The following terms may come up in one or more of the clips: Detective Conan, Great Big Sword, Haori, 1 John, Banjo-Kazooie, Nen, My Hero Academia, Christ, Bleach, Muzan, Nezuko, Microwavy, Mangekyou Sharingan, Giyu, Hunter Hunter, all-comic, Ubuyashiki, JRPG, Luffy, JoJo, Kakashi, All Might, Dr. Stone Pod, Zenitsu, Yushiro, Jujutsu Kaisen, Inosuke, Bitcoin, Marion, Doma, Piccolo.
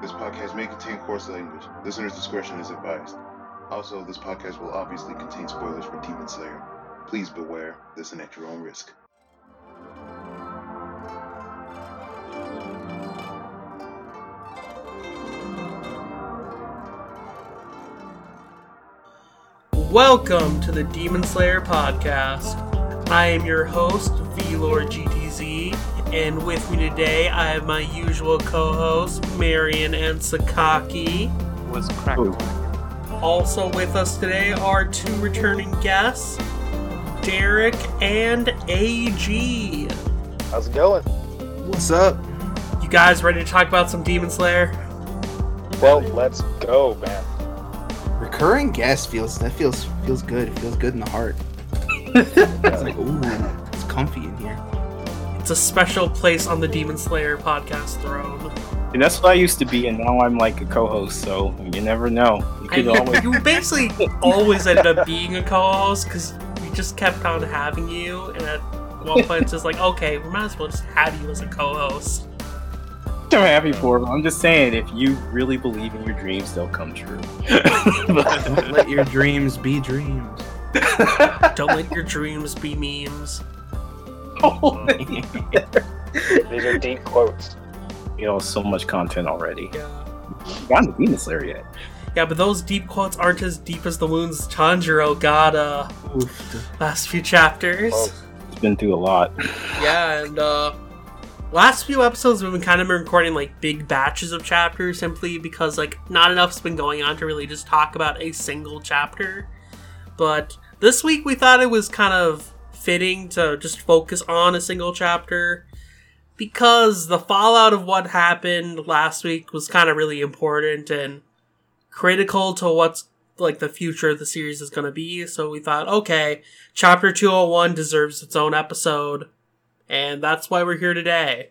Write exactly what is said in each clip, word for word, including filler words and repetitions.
This podcast may contain coarse language. Listener's discretion is advised. Also, this podcast will obviously contain spoilers for Demon Slayer. Please beware. Listen at your own risk. Welcome to the Demon Slayer podcast. I am your host, V Lord G T Z, and with me today I have my usual co-hosts, Marion and Sakaki. What's cracking? Also with us today are two returning guests, Derek and A G. How's it going? What's up? You guys ready to talk about some Demon Slayer? Well, let's go, man. Recurring guest feels that feels feels good. It feels good in the heart. It's like, ooh, it's comfy in here. It's a special place on the Demon Slayer podcast throne. And that's what I used to be, and now I'm like a co-host. So you never know. You could I, always you basically always ended up being a co-host because we just kept on having you, and at one point it's just like, okay, we might as well just have you as a co-host. I'm happy for them. I'm just saying, if you really believe in your dreams, they'll come true. Don't let your dreams be dreams. Don't let your dreams be memes. Oh, these are deep quotes. You know, so much content already. Yeah. I've gotten to Demon Slayer yet. Yeah, but those deep quotes aren't as deep as the wounds Tanjiro got uh, last few chapters. Oh, it's been through a lot. Yeah, and uh last few episodes we've been kind of been recording like big batches of chapters simply because like not enough's been going on to really just talk about a single chapter. But this week we thought it was kind of fitting to just focus on a single chapter because the fallout of what happened last week was kind of really important and critical to what's like the future of the series is going to be. So we thought, okay, chapter two oh one deserves its own episode. And that's why we're here today.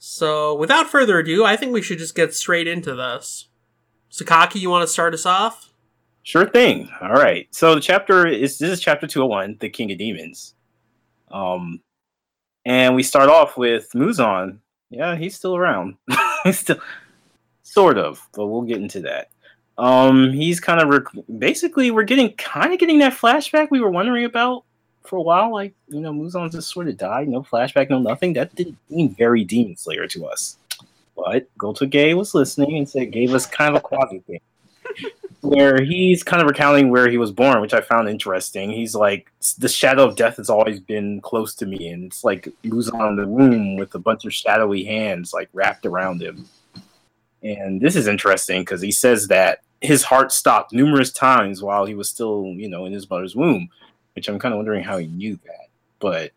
So, without further ado, I think we should just get straight into this. Sakaki, you want to start us off? Sure thing. All right. So, the chapter is this is chapter two oh one, The King of Demons. Um, and we start off with Muzan. Yeah, he's still around. He's still sort of, but we'll get into that. Um, he's kind of rec- basically we're getting kind of getting that flashback we were wondering about. For a while, like, you know, Muzan just sort of died. No flashback, no nothing. That didn't seem very Demon Slayer to us. But Gotouge was listening and said, gave us kind of a quasi thing. Where he's kind of recounting where he was born, which I found interesting. He's like, the shadow of death has always been close to me. And it's like Muzan in the room with a bunch of shadowy hands, like, wrapped around him. And this is interesting because he says that his heart stopped numerous times while he was still, you know, in his mother's womb. Which I'm kind of wondering how he knew that, but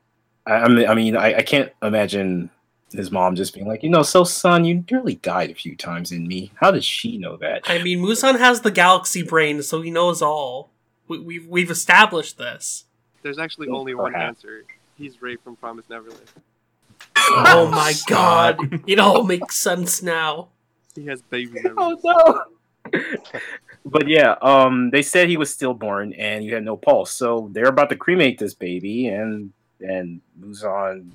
I, I mean, I, I can't imagine his mom just being like, you know, so son, you nearly died a few times in me. How does she know that? I mean, Muzan has the galaxy brain, so he knows all. We, we've we've established this. There's actually oh, only perhaps. one answer. He's Ray from Promised Neverland. Oh my God! It all makes sense now. He has baby memories. Oh no. But yeah, um, they said he was stillborn and he had no pulse. So they're about to cremate this baby, and and Muzan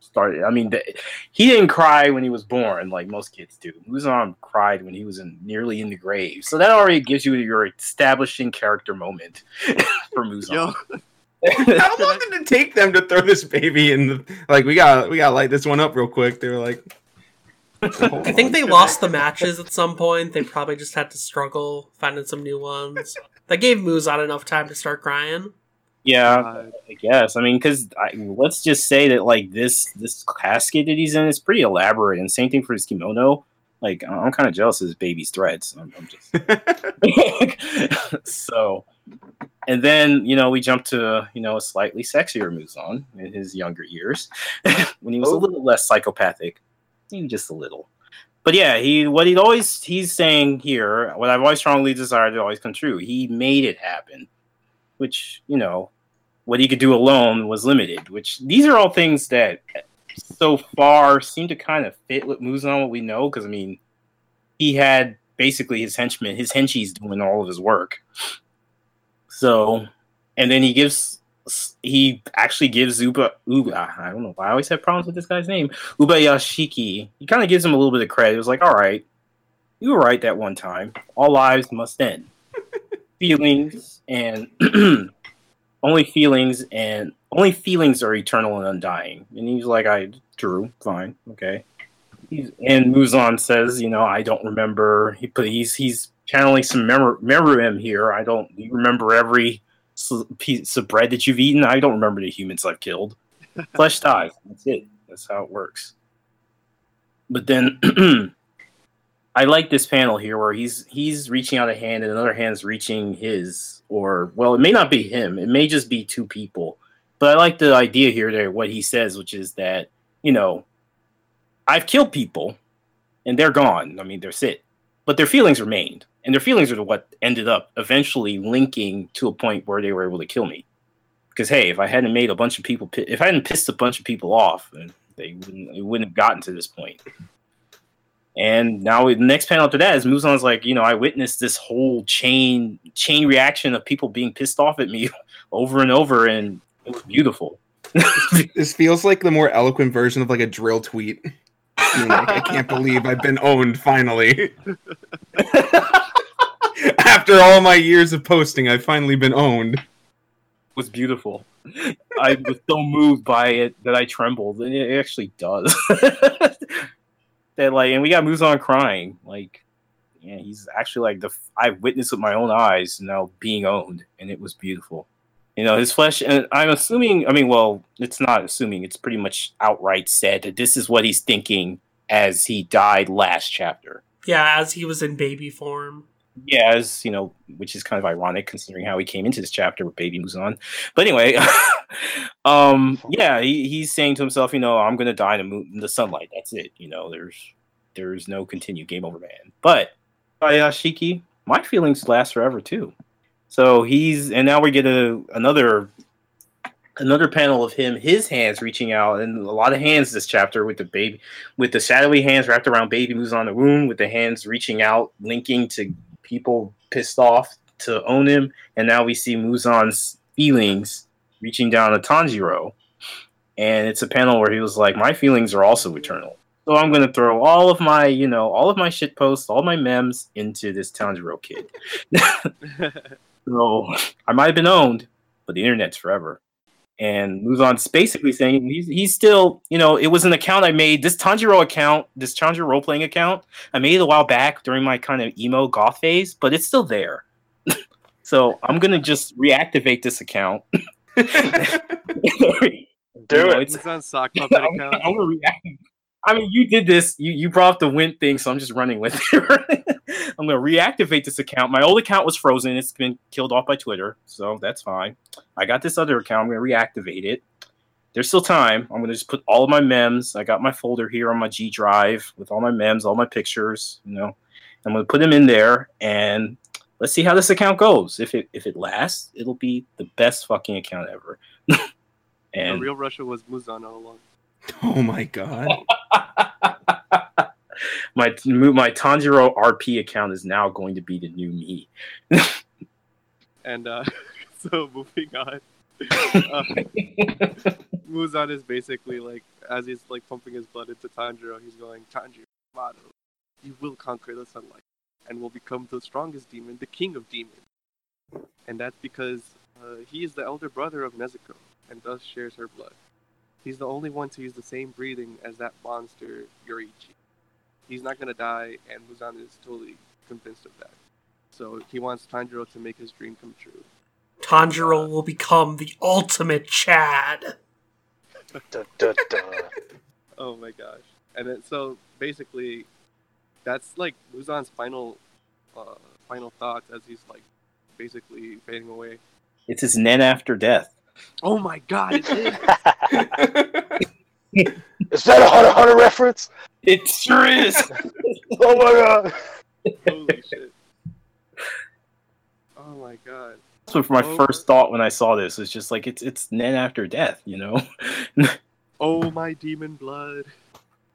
started. I mean, th- he didn't cry when he was born like most kids do. Muzan cried when he was in, nearly in the grave. So that already gives you your establishing character moment for Muzan. How long did it take them to throw this baby in? The, like we got we got to light this one up real quick. They were like. I think they lost the matches at some point. They probably just had to struggle finding some new ones. That gave Muzan enough time to start crying. Yeah, uh, I guess. I mean, because let's just say that like this this casket that he's in is pretty elaborate, and same thing for his kimono. Like, I'm kind of jealous of his baby's threads. I'm, I'm just so. And then, you know, we jump to, you know, a slightly sexier Muzan in his younger years when he was oh. a little less psychopathic. Even just a little, but yeah, he what he always he's saying here. What I've always strongly desired to always come true. He made it happen, which you know, what he could do alone was limited. Which these are all things that so far seem to kind of fit with Muzan. What we know, because I mean, he had basically his henchmen, his henchies doing all of his work. So, and then he gives. He actually gives Uba, Uba, I don't know why I always have problems with this guy's name, Ubuyashiki. He kind of gives him a little bit of credit. It was like, all right, you were right that one time. All lives must end. Feelings and only feelings and only feelings are eternal and undying. And he's like, I drew, fine, okay. He's, and Muzan says, you know, I don't remember. He put he's he's channeling some memory memory him here. I don't you remember every piece of bread that you've eaten. I don't remember the humans I've killed. Flesh dies. That's it. That's how it works. But then I like this panel here where he's he's reaching out a hand and another hand's reaching his, or well, it may not be him. It may just be two people. But I like the idea here that what he says, which is that, you know, I've killed people and they're gone. I mean, that's it. But their feelings remained. And their feelings are what ended up eventually linking to a point where they were able to kill me. Because, hey, if I hadn't made a bunch of people, if I hadn't pissed a bunch of people off, they wouldn't, they wouldn't have gotten to this point. And now the next panel after that is Muzan's like, you know, I witnessed this whole chain chain reaction of people being pissed off at me over and over, and it was beautiful. This feels like the more eloquent version of like a drill tweet. You know, like, I can't believe I've been owned finally. After all my years of posting, I've finally been owned. It was beautiful. I was so moved by it that I trembled, and it actually does. That, like, and we got Muzan crying. Like, yeah, he's actually like the f- I witnessed with my own eyes now being owned, and it was beautiful. You know, his flesh, and I'm assuming. I mean, well, it's not assuming. It's pretty much outright said that this is what he's thinking as he died last chapter. Yeah, as he was in baby form. Yeah, as you know, which is kind of ironic considering how he came into this chapter with baby Muzan. But anyway, um, yeah, he, he's saying to himself, you know, I'm going to die in the, moon, in the sunlight. That's it. You know, there's there's no continue. Game over, man. But Ubuyashiki, my feelings last forever too. So he's, and now we get a another another panel of him, his hands reaching out, and a lot of hands this chapter with the baby, with the shadowy hands wrapped around baby Muzan the womb, with the hands reaching out, linking to people pissed off to own him, and now we see Muzan's feelings reaching down to Tanjiro, and it's a panel where he was like, my feelings are also eternal, so I'm going to throw all of my, you know, all of my shit posts, all my memes into this Tanjiro kid. So I might have been owned, but the internet's forever. And Muzan's basically saying he's, he's still, you know, it was an account I made, this Tanjiro account, this Tanjiro role-playing account, I made it a while back during my kind of emo goth phase, but it's still there. So I'm going to just reactivate this account. Do it. Know, it's, it's on sock puppet account. I'm, I'm gonna react. I mean, you did this. You, you brought up the Wint thing, so I'm just running with it. I'm going to reactivate this account. My old account was frozen. It's been killed off by Twitter, so that's fine. I got this other account. I'm going to reactivate it. There's still time. I'm going to just put all of my memes. I got my folder here on my G Drive with all my memes, all my pictures. You know, I'm going to put them in there, and let's see how this account goes. If it if it lasts, it'll be the best fucking account ever. And the real Russia was Muzan all along. Oh my god. my my Tanjiro R P account is now going to be the new me. And uh, so moving on, uh, Muzan is basically like, as he's like pumping his blood into Tanjiro, he's going, Tanjiro, Mado, you will conquer the sunlight and will become the strongest demon, the king of demons. And that's because uh, he is the elder brother of Nezuko and thus shares her blood. He's the only one to use the same breathing as that monster, Yorichi. He's not going to die, and Muzan is totally convinced of that. So he wants Tanjiro to make his dream come true. Tanjiro uh, will become the ultimate Chad. Da, da, da. Oh my gosh. And then, so basically, that's like Muzan's final uh, final thoughts as he's like basically fading away. It's his nen after death. Oh my god, it is! Is that a Hunter Hunter reference? It sure is! Oh my god! Holy shit. Oh my god. That's what my oh. first thought when I saw this. It's just like, it's it's Nen after death, you know? Oh my demon blood.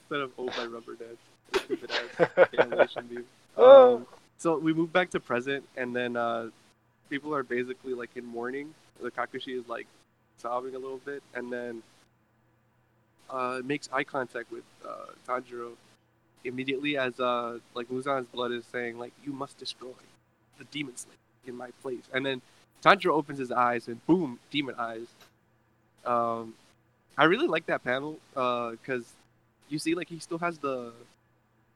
Instead of oh my rubber dead. Oh. Um, so we move back to present, and then uh, people are basically like in mourning. The Kakushi is like sobbing a little bit, and then uh, makes eye contact with uh, Tanjiro, immediately as uh, like Muzan's blood is saying, like, you must destroy the Demon Slayer in my place. And then Tanjiro opens his eyes and boom, demon eyes. Um, I really like that panel because uh, you see, like, he still has the,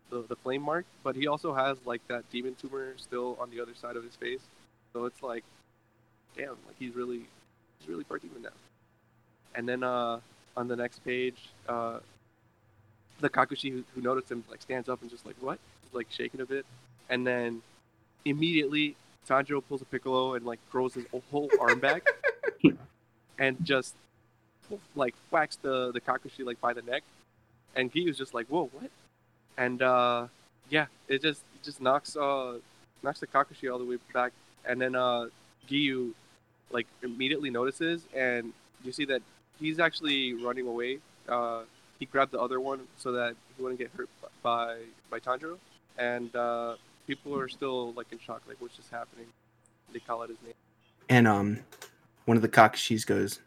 the the flame mark, but he also has like that demon tumor still on the other side of his face. So it's like, damn, like he's really he's really part demon now. And then uh, on the next page, uh, the Kakushi who, who noticed him like stands up and just like what, like shaking a bit, and then immediately Tanjiro pulls a Piccolo and like throws his whole arm back, and just like whacks the the Kakushi like by the neck, and Giyu's just like whoa what, and uh, yeah it just it just knocks uh knocks the Kakushi all the way back, and then uh, Giyu like immediately notices and you see that he's actually running away. Uh, he grabbed the other one so that he wouldn't get hurt by by Tanjiro, and uh, people are still like in shock, like what's just happening. They call out his name, and um, one of the Kakashis goes,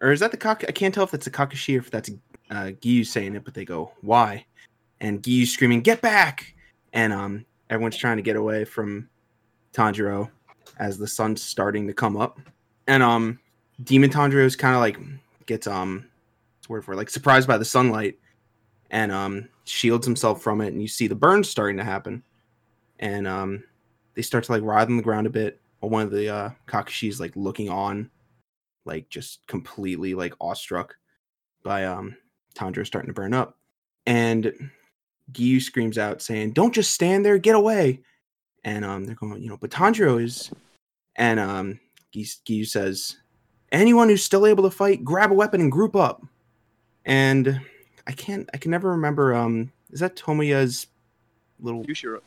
or is that the Kak? I can't tell if that's the Kakashi or if that's uh, Giyu saying it, but they go, "Why?" And Giyu's screaming, "Get back!" And um, everyone's trying to get away from Tanjiro as the sun's starting to come up, and um. Demon Tanjiro is kind of like gets um what's the word for it? Like surprised by the sunlight and um shields himself from it, and you see the burn starting to happen, and um they start to like writhe on the ground a bit. One of the uh, Kakashis like looking on, like just completely like awestruck by um Tanjiro starting to burn up, and Giyu screams out saying, "Don't just stand there, get away!" And um they're going, you know, but Tanjiro is, and um Giyu says, "Anyone who's still able to fight, grab a weapon and group up." And I can't, I can never remember. Um, is that Tomoya's little? Yushiro.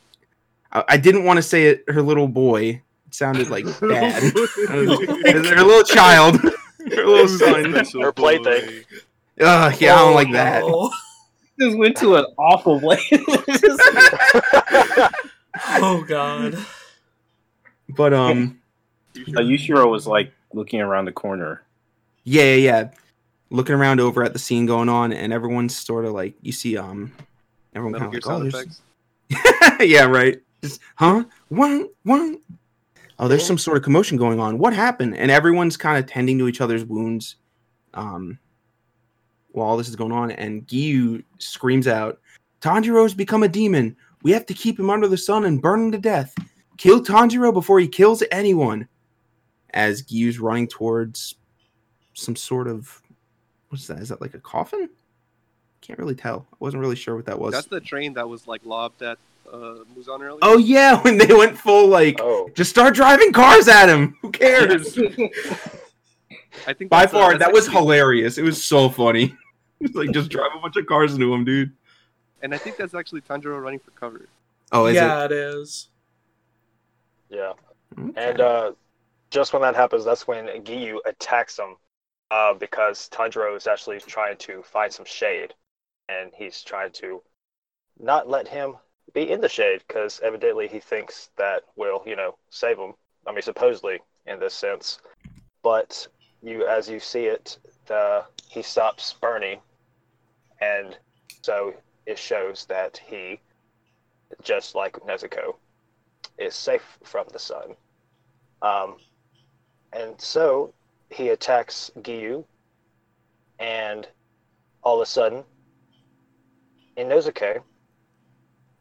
I, I didn't want to say it. Her little boy. It sounded like bad. Her little child. Her little son. Her plaything. Ugh, yeah, oh, I don't like that. No. This went to an awful way. Oh God. But um, uh, Yushiro was like. Looking around the corner. Yeah, yeah, yeah. Looking around over at the scene going on, and everyone's sort of like, you see, um, everyone kind of like, oh, there's... yeah, right. Just, huh? What? What? Oh, there's some sort of commotion going on. What happened? And everyone's kind of tending to each other's wounds um, while all this is going on, and Giyu screams out, "Tanjiro's become a demon. We have to keep him under the sun and burn him to death. Kill Tanjiro before he kills anyone." As Giyu's running towards some sort of, what's that? Is that like a coffin? Can't really tell. I wasn't really sure what that was. That's the train that was like lobbed at uh, Muzan earlier. Oh yeah, when they went full like, oh. Just start driving cars at him. Who cares? I think by far that was hilarious. It was so funny. It's like just drive a bunch of cars into him, dude. And I think that's actually Tanjiro running for cover. Oh, is yeah, it? Yeah, it is. Yeah, okay. and. uh Just when that happens, that's when Giyu attacks him, uh, because Tanjiro is actually trying to find some shade, and he's trying to not let him be in the shade, because evidently he thinks that will, you know, save him. I mean, supposedly, in this sense. But you, as you see it, the, he stops burning, and so it shows that he, just like Nezuko, is safe from the sun. Um... And so he attacks Giyu, and all of a sudden, Inosuke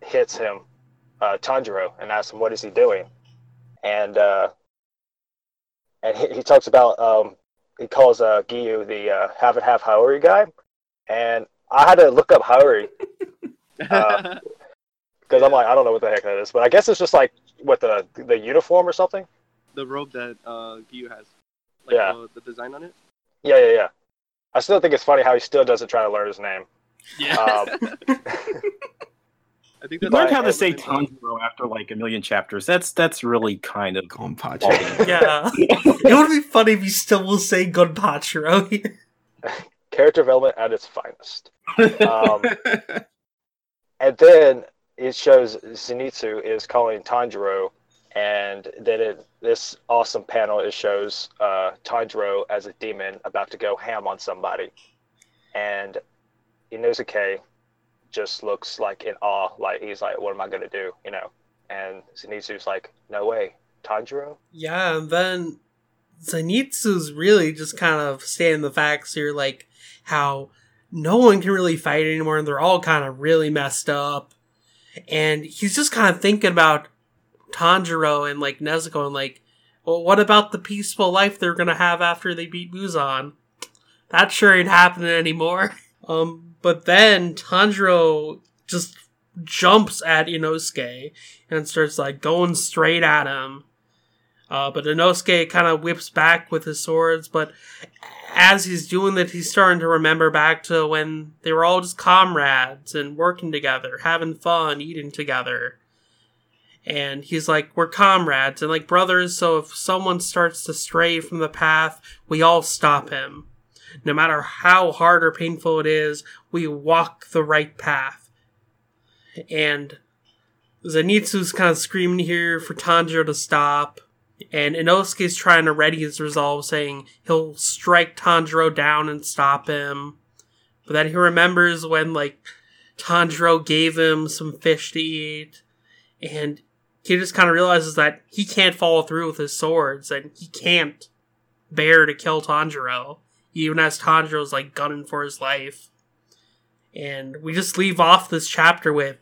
hits him, uh, Tanjiro, and asks him, "What is he doing?" And uh, and he, he talks about um, he calls uh, Giyu the uh, half and half Haori guy, and I had to look up Haori because uh, I'm like, I don't know what the heck that is, but I guess it's just like what the the uniform or something. The robe that uh, Giyu has. Like, yeah. Uh, the design on it? Yeah, yeah, yeah. I still think it's funny how he still doesn't try to learn his name. Yeah. Um, I think that's learned how to say Tanjiro after like a million chapters. That's that's really kind of Gonpachiro. Yeah. It would be funny if you still will say Gonpachiro. Character development at its finest. Um, and then it shows Zenitsu is calling Tanjiro. And then it, this awesome panel, it shows uh, Tanjiro as a demon about to go ham on somebody. And Inosuke just looks like in awe, like he's like, what am I gonna do, you know? And Zenitsu's like, no way, Tanjiro? Yeah, and then Zenitsu's really just kind of stating the facts here, like how no one can really fight anymore and they're all kind of really messed up. And he's just kind of thinking about Tanjiro and like Nezuko and like, well, what about the peaceful life they're gonna have after they beat Muzan? That sure ain't happening anymore. Um, but then Tanjiro just jumps at Inosuke and starts like going straight at him. Uh, but Inosuke kind of whips back with his swords, but as he's doing that, he's starting to remember back to when they were all just comrades and working together, having fun, eating together. And he's like, we're comrades and like brothers, so if someone starts to stray from the path, we all stop him. No matter how hard or painful it is, we walk the right path. And Zenitsu's kind of screaming here for Tanjiro to stop. And Inosuke's trying to ready his resolve, saying he'll strike Tanjiro down and stop him. But then he remembers when, like, Tanjiro gave him some fish to eat. And he just kind of realizes that he can't follow through with his swords. And he can't bear to kill Tanjiro, even as Tanjiro's, like, gunning for his life. And we just leave off this chapter with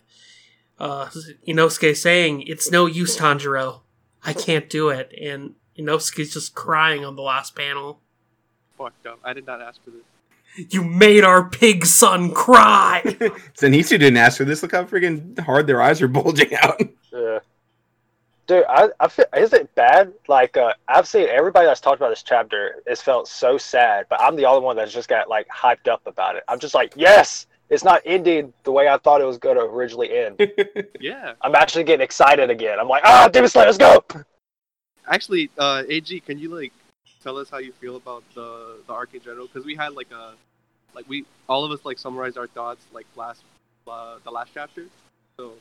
uh, Inosuke saying, it's no use, Tanjiro. I can't do it. And Inosuke's just crying on the last panel. Fucked up. I did not ask for this. You made our pig son cry! Zenitsu didn't ask for this. Look how friggin' hard their eyes are bulging out. Yeah. Dude, I, I feel, is it bad? Like, uh, I've seen everybody that's talked about this chapter has felt so sad, but I'm the only one that's just got, like, hyped up about it. I'm just like, yes! It's not ending the way I thought it was going to originally end. Yeah. I'm actually getting excited again. I'm like, ah, Demon Slayer, let's go! Actually, uh, A G, can you, like, tell us how you feel about the, the arc in general? Because we had, like, a... Like, we... All of us, like, summarized our thoughts, like, last... Uh, the last chapter. So,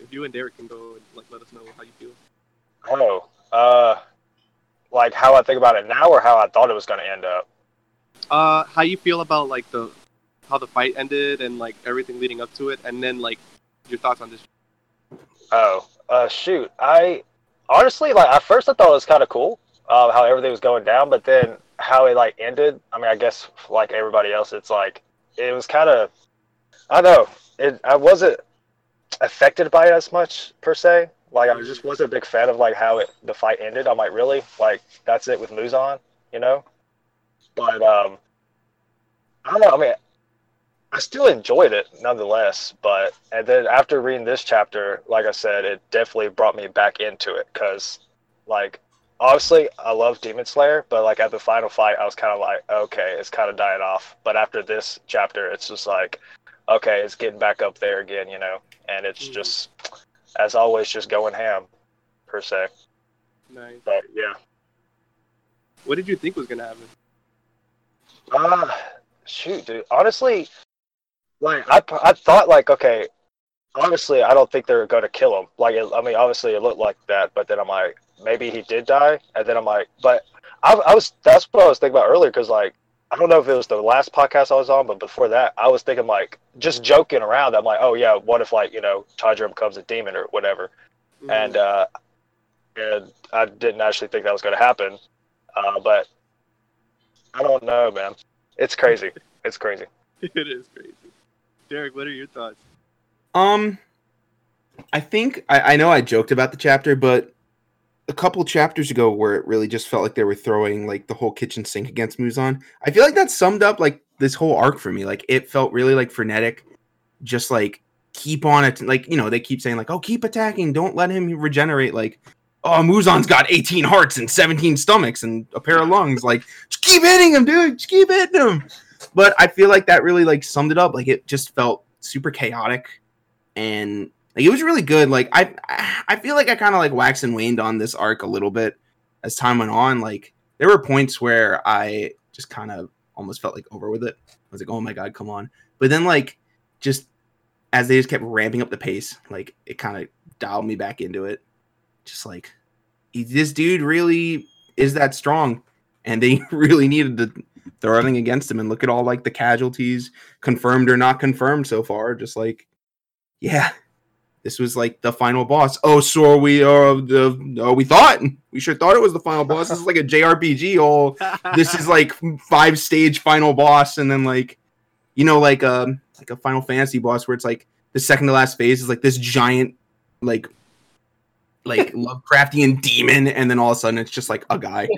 if you and Derek can go and, like, let us know how you feel. Oh. Uh... Like, how I think about it now or how I thought it was going to end up? Uh, how you feel about, like, the... how the fight ended and like everything leading up to it, and then like your thoughts on this. Oh, uh, shoot. I honestly, like at first I thought it was kind of cool uh, how everything was going down, but then how it like ended, I mean, I guess like everybody else, it's like, it was kind of, I don't know. It, I wasn't affected by it as much per se. Like I just wasn't a big fan of like how it, the fight ended. I'm like, really? Like that's it with Muzan, you know? But um, I don't know. I mean, I still enjoyed it nonetheless, but and then after reading this chapter, like I said, it definitely brought me back into it because, like, obviously I love Demon Slayer, but like at the final fight, I was kind of like, okay, it's kind of dying off. But after this chapter, it's just like, okay, it's getting back up there again, you know, and it's mm-hmm. just, as always, just going ham, per se. Nice. But yeah. What did you think was gonna happen? Ah, uh, shoot, dude. Honestly. Like, I, I thought, like, okay, obviously, I don't think they're going to kill him. Like, it, I mean, obviously, it looked like that, but then I'm like, maybe he did die, and then I'm like, but I, I was, that's what I was thinking about earlier, because, like, I don't know if it was the last podcast I was on, but before that, I was thinking, like, just joking around. I'm like, oh, yeah, what if, like, you know, Tanjiro becomes a demon or whatever, mm-hmm. and, uh, and I didn't actually think that was going to happen, uh, but I don't know, man. It's crazy. It's crazy. It is crazy. Derek, what are your thoughts? Um, I think, I, I know I joked about the chapter, but a couple chapters ago where it really just felt like they were throwing, like, the whole kitchen sink against Muzan, I feel like that summed up, like, this whole arc for me. Like, it felt really, like, frenetic. Just, like, keep on it. Like, you know, they keep saying, like, oh, keep attacking. Don't let him regenerate. Like, oh, Muzan's got eighteen hearts and seventeen stomachs and a pair of lungs. Like, just keep hitting him, dude. Just keep hitting him. But I feel like that really, like, summed it up. Like, it just felt super chaotic. And, like, it was really good. Like, I I feel like I kind of, like, waxed and waned on this arc a little bit as time went on. Like, there were points where I just kind of almost felt, like, over with it. I was like, oh, my God, come on. But then, like, just as they just kept ramping up the pace, like, it kind of dialed me back into it. Just, like, this dude really is that strong. And they really needed to... they're running against him, and look at all, like, the casualties, confirmed or not confirmed so far. Just, like, yeah, this was like the final boss. Oh, so are we are uh, the uh, we thought we sure thought it was the final boss. This is like a J R P G. All this is like five stage final boss, and then like you know like um like a Final Fantasy boss where it's like the second to last phase is like this giant like like Lovecraftian demon, and then all of a sudden it's just like a guy.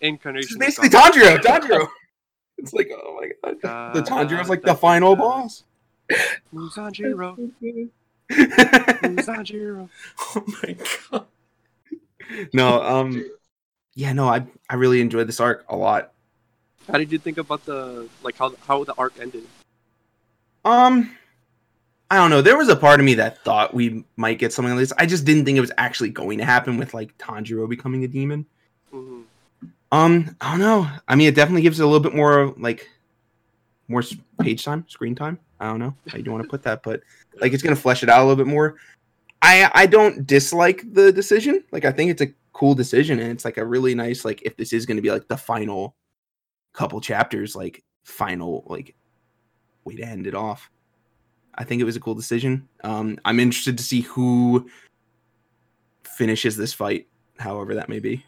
Incarnation. It's basically Tanjiro. Tanjiro. It's like, oh my god, uh, the Tanjiro is like the, the final the, boss. Muzanjiro. Muzanjiro. Oh my god. No, um, yeah, no, I I really enjoyed this arc a lot. How did you think about the like how how the arc ended? Um, I don't know. There was a part of me that thought we might get something like this. I just didn't think it was actually going to happen with like Tanjiro becoming a demon. Mm-hmm. Um, I don't know. I mean, it definitely gives it a little bit more, like, more page time, screen time. I don't know how you want to put that, but, like, it's going to flesh it out a little bit more. I I don't dislike the decision. Like, I think it's a cool decision, and it's, like, a really nice, like, if this is going to be, like, the final couple chapters, like, final, like, way to end it off. I think it was a cool decision. Um, I'm interested to see who finishes this fight, however that may be.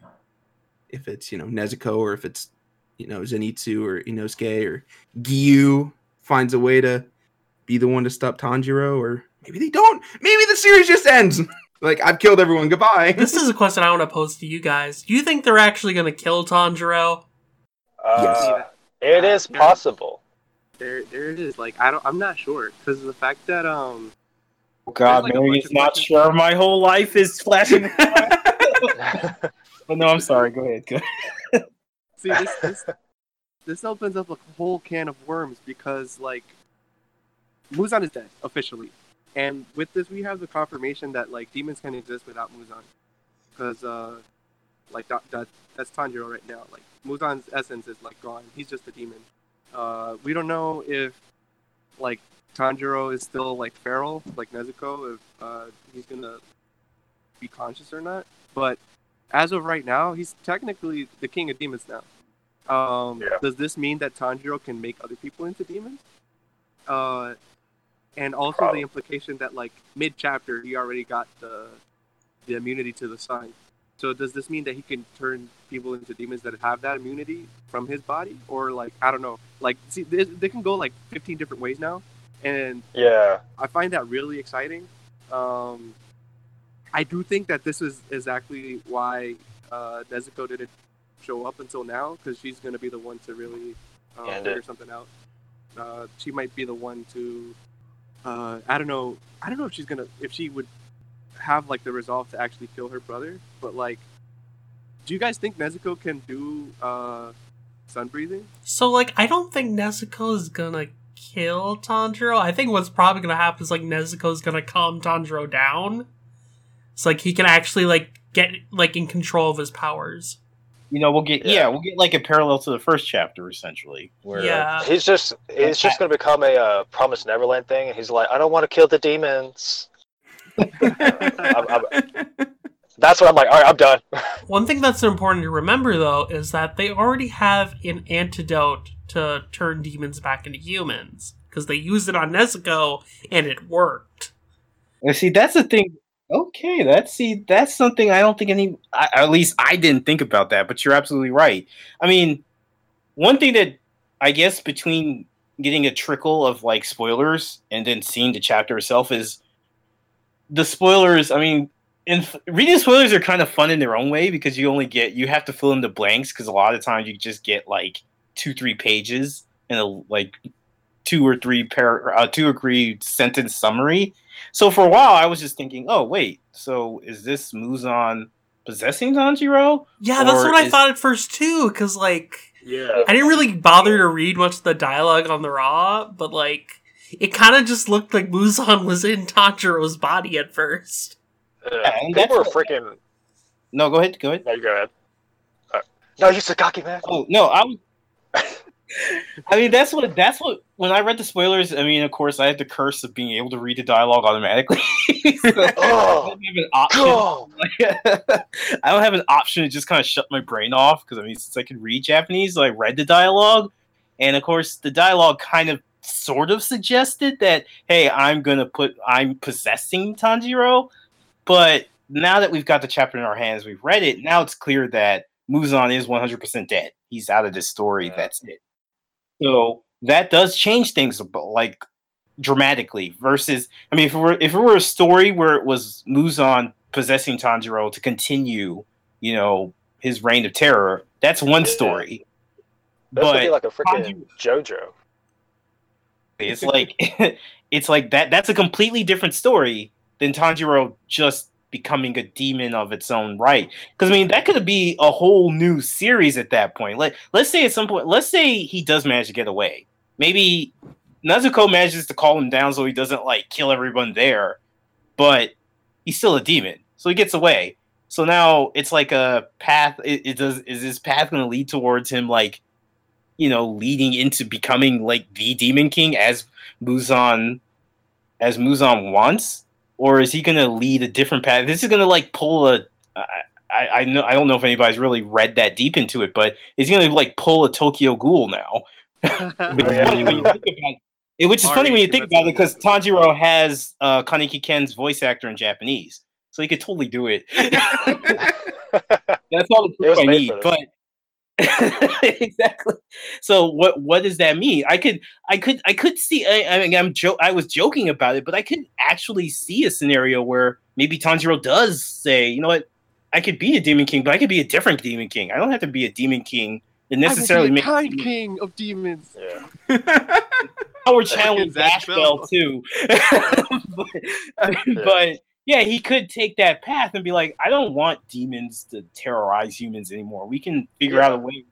If it's, you know, Nezuko, or if it's, you know, Zenitsu or Inosuke or Giyu finds a way to be the one to stop Tanjiro, or maybe they don't. Maybe the series just ends. Like, I've killed everyone. Goodbye. This is a question I want to pose to you guys. Do you think they're actually going to kill Tanjiro? Uh, yes. It is possible. There, there it is. Like, I don't, I'm not sure. Because of the fact that, um... Oh God, like maybe he's not sure. People. My whole life is flashing. But no, I'm sorry. Go ahead. Go ahead. See, this, this this opens up a whole can of worms because, like, Muzan is dead officially, and with this, we have the confirmation that like demons can exist without Muzan, because uh, like that, that that's Tanjiro right now. Like Muzan's essence is like gone. He's just a demon. Uh, we don't know if like Tanjiro is still like feral, like Nezuko, if uh, he's gonna be conscious or not, but. As of right now, he's technically the king of demons now. Um, yeah. Does this mean that Tanjiro can make other people into demons? Uh, and also Probably. The implication that, like, mid-chapter, he already got the the immunity to the sign. So does this mean that he can turn people into demons that have that immunity from his body? Or, like, I don't know. Like, see, they, they can go, like, fifteen different ways now. And yeah, I find that really exciting. Um... I do think that this is exactly why uh, Nezuko didn't show up until now, because she's going to be the one to really uh, figure it. something out. Uh, she might be the one to, uh, I don't know, I don't know if she's going to, if she would have like the resolve to actually kill her brother, but like, do you guys think Nezuko can do uh, sun breathing? So like, I don't think Nezuko is going to kill Tanjiro. I think what's probably going to happen is like Nezuko is going to calm Tanjiro down. So, like, he can actually, like, get, like, in control of his powers. You know, we'll get, yeah, yeah we'll get, like, a parallel to the first chapter, essentially. Where yeah. He's just, it's just going to become a uh, Promised Neverland thing, and he's like, I don't want to kill the demons. uh, I'm, I'm, that's what I'm like, all right, I'm done. One thing that's important to remember, though, is that they already have an antidote to turn demons back into humans, because they used it on Nezuko, and it worked. And see, that's the thing. Okay, that's see, that's something I don't think any, I, at least I didn't think about that, but you're absolutely right. I mean, one thing that I guess between getting a trickle of like spoilers and then seeing the chapter itself is the spoilers. I mean, in, reading spoilers are kind of fun in their own way because you only get, you have to fill in the blanks because a lot of times you just get like two, three pages and a, like two or three par, uh, two or three sentence summary. So for a while, I was just thinking, oh, wait, so is this Muzan possessing Tanjiro? Yeah, that's what I is... thought at first, too, because, like, yeah. I didn't really bother to read much of the dialogue on the raw, but, like, it kind of just looked like Muzan was in Tanjiro's body at first. Yeah, and people were freaking... No, go ahead, go ahead. No, you go ahead. Uh, no, you Sakaki, man. Oh, no, I'm... I mean, that's what, that's what, when I read the spoilers, I mean, of course, I had the curse of being able to read the dialogue automatically. So oh, I, don't like, I don't have an option to just kind of shut my brain off, because I mean, since I can read Japanese, so I read the dialogue, and of course, the dialogue kind of sort of suggested that, hey, I'm gonna put I'm possessing Tanjiro, but now that we've got the chapter in our hands, we've read it, now it's clear that Muzan is one hundred percent dead. He's out of this story. Yeah. That's it. So that does change things, like, dramatically. Versus, I mean, if it were if it were a story where it was Muzan possessing Tanjiro to continue, you know, his reign of terror, that's one story. This but would be like a freaking JoJo. It's like it's like that. That's a completely different story than Tanjiro just becoming a demon of its own right. Because I mean, that could be a whole new series at that point. Like, let's say at some point, let's say he does manage to get away. Maybe Nezuko manages to calm him down so he doesn't like kill everyone there, but he's still a demon, so he gets away. So now it's like a path. It, it does. Is this path going to lead towards him, like, you know, leading into becoming like the Demon King as Muzan, as Muzan wants, or is he going to lead a different path? This is going to like pull a. Uh, I, I know. I don't know if anybody's really read that deep into it, but is he going to like pull a Tokyo Ghoul now? It, which is funny when you think about it, because Tanjiro has uh, Kaneki Ken's voice actor in Japanese, so he could totally do it. That's all the proof I need, but exactly. So what? What does that mean? I could, I could, I could see. I, I mean, I'm jo- I was joking about it, but I could actually see a scenario where maybe Tanjiro does say, "You know what? I could be a Demon King, but I could be a different Demon King. I don't have to be a Demon King and necessarily I would be a kind make king of demons." Yeah. Our channel is Ash Bell too, but, I mean, yeah. but yeah, he could take that path and be like, I don't want demons to terrorize humans anymore. We can figure yeah. out a way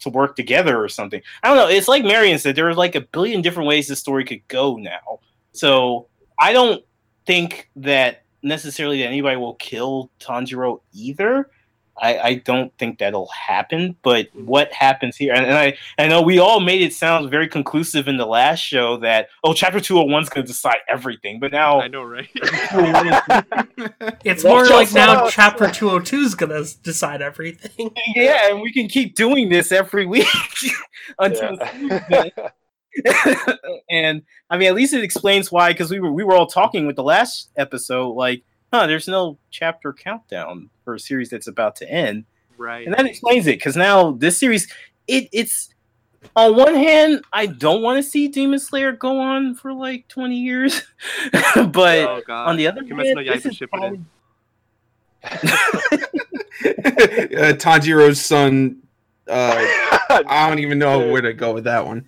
to work together or something. I don't know. It's like Marion said, there are like a billion different ways the story could go now. So I don't think that necessarily that anybody will kill Tanjiro either. I, I don't think that'll happen. But what happens here, and, and I, I know we all made it sound very conclusive in the last show that, oh, Chapter two oh one is going to decide everything. But now... I know, right? It's more like now Chapter two oh two is going to decide everything. Yeah, and we can keep doing this every week until... Yeah. And, I mean, at least it explains why, because we were, we were all talking with the last episode, like, huh, there's no chapter countdown for a series that's about to end. Right. And that explains it, because now this series, it it's, on one hand, I don't want to see Demon Slayer go on for like twenty years, but oh, on the other you hand, know this is probably... uh, Tanjiro's son, uh, I don't even know where to go with that one.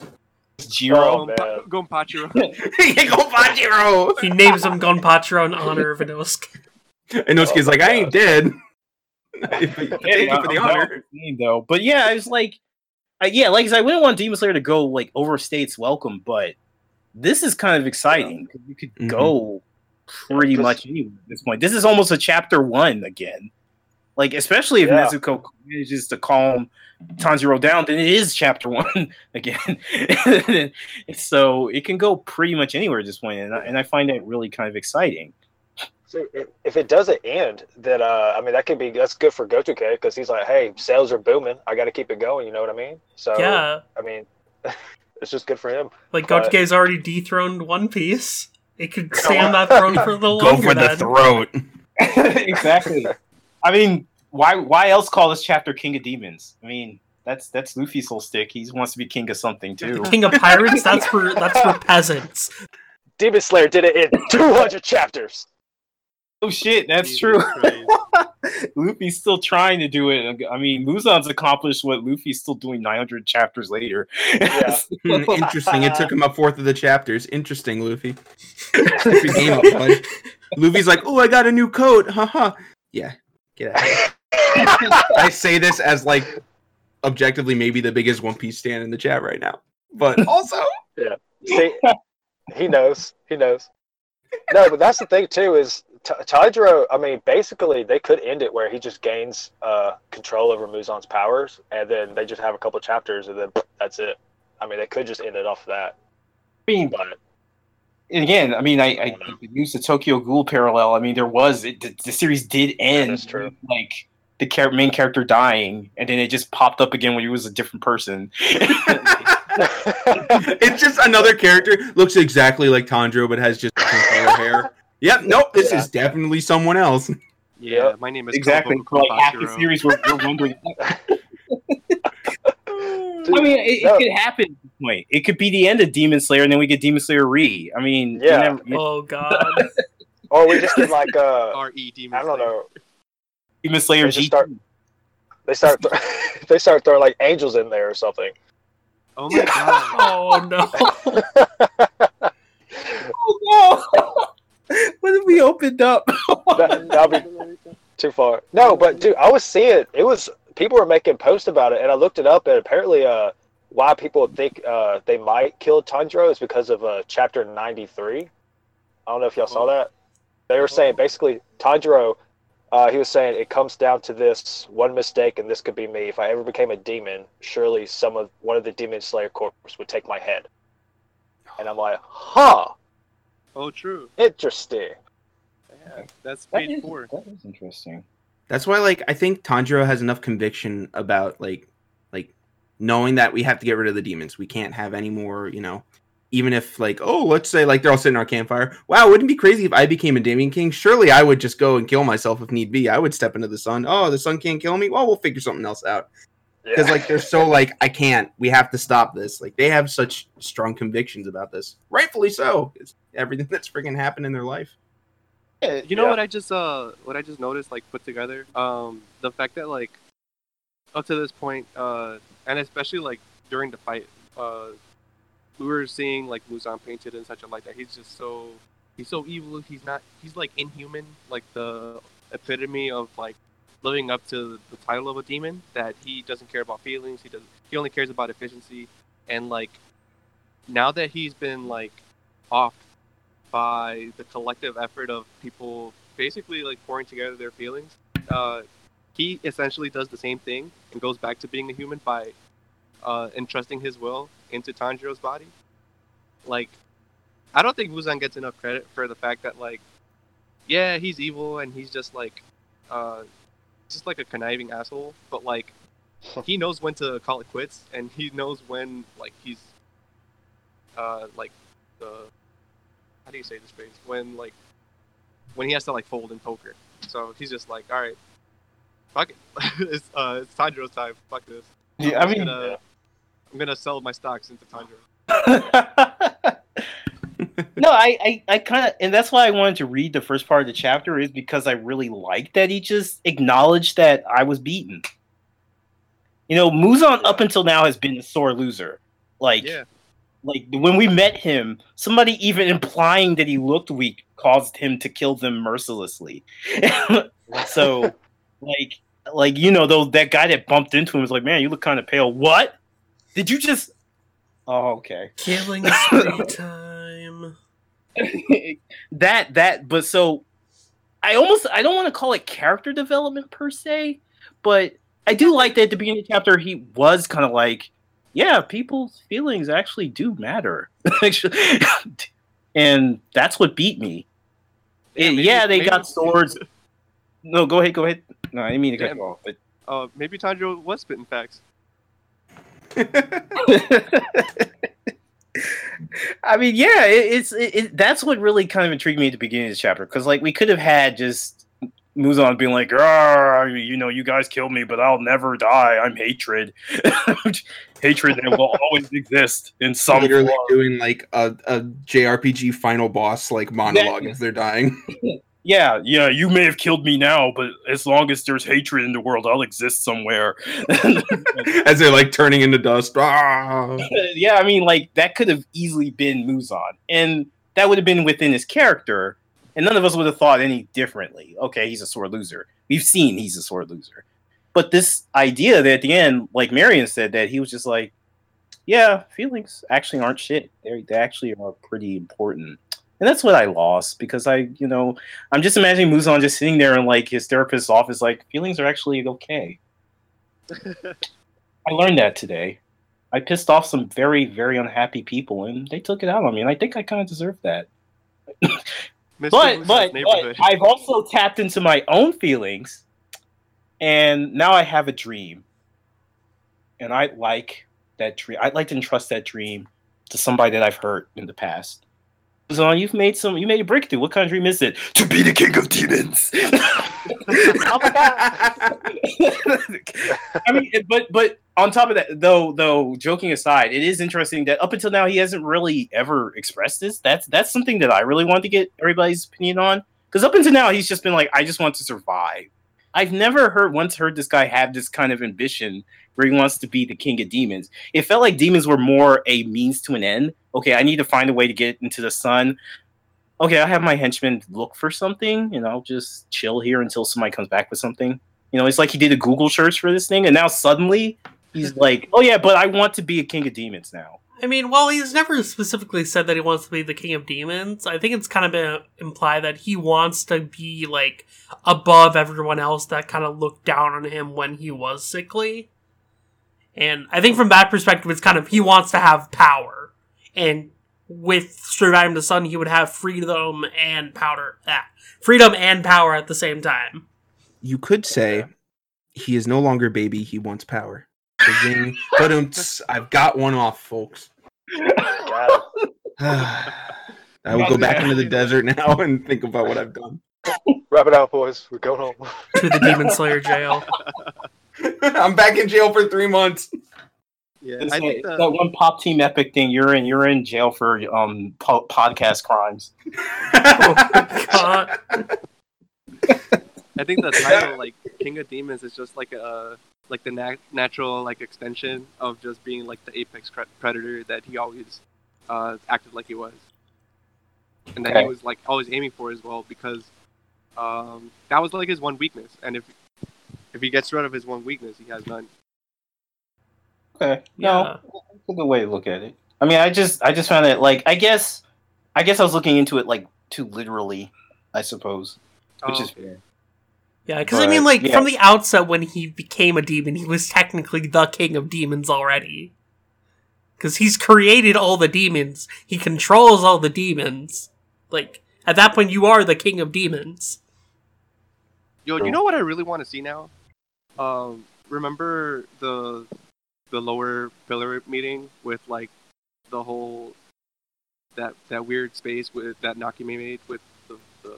Jiro, oh, Gonpachiro. Yeah, Gonpachiro. He names him Gonpachiro in honor of Inosuke. Inosuke's oh, like, I ain't dead. Thank you for the honor, though. But yeah, I was like, I, yeah, like I said, I wouldn't want Demon Slayer to go like overstay its welcome, but this is kind of exciting. Yeah. You could mm-hmm. go pretty yeah, much anywhere at this point. This is almost a chapter one again. Like, especially if yeah. Nezuko manages to calm Tanjiro down, then it is chapter one again. So it can go pretty much anywhere at this point, and I, and I find that really kind of exciting. So if it doesn't end, then uh, I mean that could be that's good for Gotouge, because he's like, hey, sales are booming, I got to keep it going. You know what I mean? So yeah, I mean, it's just good for him. Like Gotuge's uh, already dethroned One Piece; it could stay on that throne for a little longer. Go for the then. throat. Exactly. I mean, why why else call this chapter King of Demons? I mean, that's that's Luffy's whole stick. He wants to be king of something too. The King of Pirates? That's for that's for peasants. Demon Slayer did it in two hundred chapters. Oh shit, that's true. Luffy's still trying to do it. I mean, Muzan's accomplished what Luffy's still doing nine hundred chapters later. Yeah. So, interesting. It took him a fourth of the chapters. Interesting, Luffy. Luffy's like, oh, I got a new coat. Haha. Yeah. Get out of here. I say this as like objectively maybe the biggest One Piece stan in the chat right now, but also yeah, see, he knows, he knows. No, but that's the thing too is T- Tanjiro. I mean, basically they could end it where he just gains uh, control over Muzan's powers, and then they just have a couple chapters, and then that's it. I mean, they could just end it off of that. I mean, but. And again, I mean, I, I used the Tokyo Ghoul parallel. I mean, there was it, the, the series did end, yeah, true. With, like the char- main character dying, and then it just popped up again when he was a different person. It's just another character, looks exactly like Tanjiro, but has just hair. Yep, nope, this yeah. is definitely someone else. Yeah, my name is exactly. Like half the series, we're, we're wondering. Dude, I mean, it, no. it could happen at this point. It could be the end of Demon Slayer, and then we get Demon Slayer Re. I mean, yeah. Never, you... Oh God. Or we just get like uh, R E Demon. I don't Slayer. know. Demon Slayer G. Start, they start. Th- they start throwing like angels in there or something. Oh my God! Oh no! Oh no! What if we opened up? that, that'll be too far. No, but dude, I was seeing it. It was. People were making posts about it, and I looked it up, and apparently uh, why people think uh, they might kill Tanjiro is because of uh, Chapter ninety-three. I don't know if y'all oh. saw that. They were oh. saying, basically, Tanjiro, uh, he was saying, it comes down to this one mistake, and this could be me. If I ever became a demon, surely some of one of the Demon Slayer Corps would take my head. And I'm like, huh. Oh, true. Interesting. Yeah, that's that paid is, for. That is interesting. That's why, like, I think Tanjiro has enough conviction about, like, like knowing that we have to get rid of the demons. We can't have any more, you know, even if, like, oh, let's say, like, they're all sitting on our campfire. Wow, wouldn't it be crazy if I became a Demon King? Surely I would just go and kill myself if need be. I would step into the sun. Oh, the sun can't kill me? Well, we'll figure something else out. Because, yeah. like, they're so, like, I can't. We have to stop this. Like, they have such strong convictions about this. Rightfully so. It's everything that's freaking happened in their life. You know yeah. what I just uh what I just noticed, like, put together? Um the fact that, like, up to this point, uh and especially, like, during the fight, uh we were seeing, like, Muzan painted in such a light that he's just so he's so evil, he's not he's like inhuman, like the epitome of, like, living up to the title of a demon, that he doesn't care about feelings, he doesn't he only cares about efficiency. And, like, now that he's been, like, off by the collective effort of people basically, like, pouring together their feelings, uh, he essentially does the same thing and goes back to being a human by uh, entrusting his will into Tanjiro's body. Like, I don't think Muzan gets enough credit for the fact that, like, yeah, he's evil and he's just, like, uh, just, like, a conniving asshole, but, like, he knows when to call it quits, and he knows when, like, he's, uh, like, the... How do you say this phrase? When, like, when he has to, like, fold in poker. So he's just like, all right, fuck it. it's uh, it's Tanjiro's time. Fuck this. Yeah, I'm I mean, gonna, yeah. I'm gonna sell my stocks into Tanjiro. No, I, I, I kind of, and that's why I wanted to read the first part of the chapter, is because I really liked that he just acknowledged that I was beaten. You know, Muzan up until now has been a sore loser. Like. Yeah. Like, when we met him, somebody even implying that he looked weak caused him to kill them mercilessly. So, like, like you know, though, that guy that bumped into him was like, man, you look kind of pale. What? Did you just... Oh, okay. Killing is free time. that, that, but so... I almost, I don't want to call it character development per se, but I do like that at the beginning of the chapter, he was kind of like, yeah, people's feelings actually do matter. Actually, and that's what beat me. Yeah, maybe, yeah they maybe. got swords. No, go ahead, go ahead. No, I didn't mean to cut you off. But... Uh, maybe Tanjiro was spitting facts. I mean, yeah, it, it's it, it, that's what really kind of intrigued me at the beginning of this chapter. Because, like, we could have had just Muzan being like, you know, you guys killed me, but I'll never die. I'm hatred. Hatred that will always exist in some Literally form. Doing, like, a, a J R P G final boss, like, monologue yeah. as they're dying. Yeah, yeah, you may have killed me now, but as long as there's hatred in the world, I'll exist somewhere. As they're, like, turning into dust. Yeah, I mean, like, that could have easily been Muzan. And that would have been within his character. And none of us would have thought any differently. Okay, he's a sore loser. We've seen he's a sore loser. But this idea that at the end, like Marion said, that he was just like, yeah, feelings actually aren't shit. They're, they actually are pretty important. And that's what I lost, because I, you know, I'm just imagining Muzan just sitting there in, like, his therapist's office, like, feelings are actually okay. I learned that today. I pissed off some very, very unhappy people, and they took it out on me. And I think I kind of deserved that. But, but, but I've also tapped into my own feelings, and now I have a dream. And I like that dream. I'd like to entrust that dream to somebody that I've hurt in the past. So you've made some. You made a breakthrough. What kind of dream is it? To be the king of demons. Oh my God. I mean, but but on top of that, though, though joking aside, it is interesting that up until now he hasn't really ever expressed this. That's that's something that I really want to get everybody's opinion on, because up until now he's just been like, I just want to survive. I've never heard once heard this guy have this kind of ambition where he wants to be the king of demons. It felt like demons were more a means to an end. Okay, I need to find a way to get into the sun. Okay, I'll have my henchmen look for something, and I'll just chill here until somebody comes back with something. You know, it's like he did a Google search for this thing, and now suddenly he's like, oh yeah, but I want to be a king of demons now. I mean, while he's never specifically said that he wants to be the king of demons, I think it's kind of been implied that he wants to be, like, above everyone else that kind of looked down on him when he was sickly. And I think from that perspective, it's kind of, he wants to have power. And with Surviving the Sun, he would have freedom and powder. Ah, freedom and power at the same time. You could say he is no longer baby, he wants power. But I've got one off, folks. I will go back into the desert now and think about what I've done. Wrap it out, boys. We're going home. To the Demon Slayer jail. I'm back in jail for three months. Yeah, I think that, that one Pop Team Epic thing. You're in. You're in jail for um po- podcast crimes. Oh, I think the title, like King of Demons, is just like a. Like the nat- natural like extension of just being like the apex cre- predator that he always uh, acted like he was, and that okay. he was like always aiming for as well, because um, that was like his one weakness. And if if he gets rid of his one weakness, he has none. Okay, no, yeah. That's a good way to look at it. I mean, I just I just found it like I guess I guess I was looking into it like too literally, I suppose, which um, is fair. Yeah, because I mean, like, yeah. From the outset when he became a demon, he was technically the king of demons already. Because he's created all the demons. He controls all the demons. Like, at that point, you are the king of demons. Yo, you know what I really want to see now? Um, remember the the lower pillar meeting with, like, the whole... That, that weird space with that Nakame made with the... the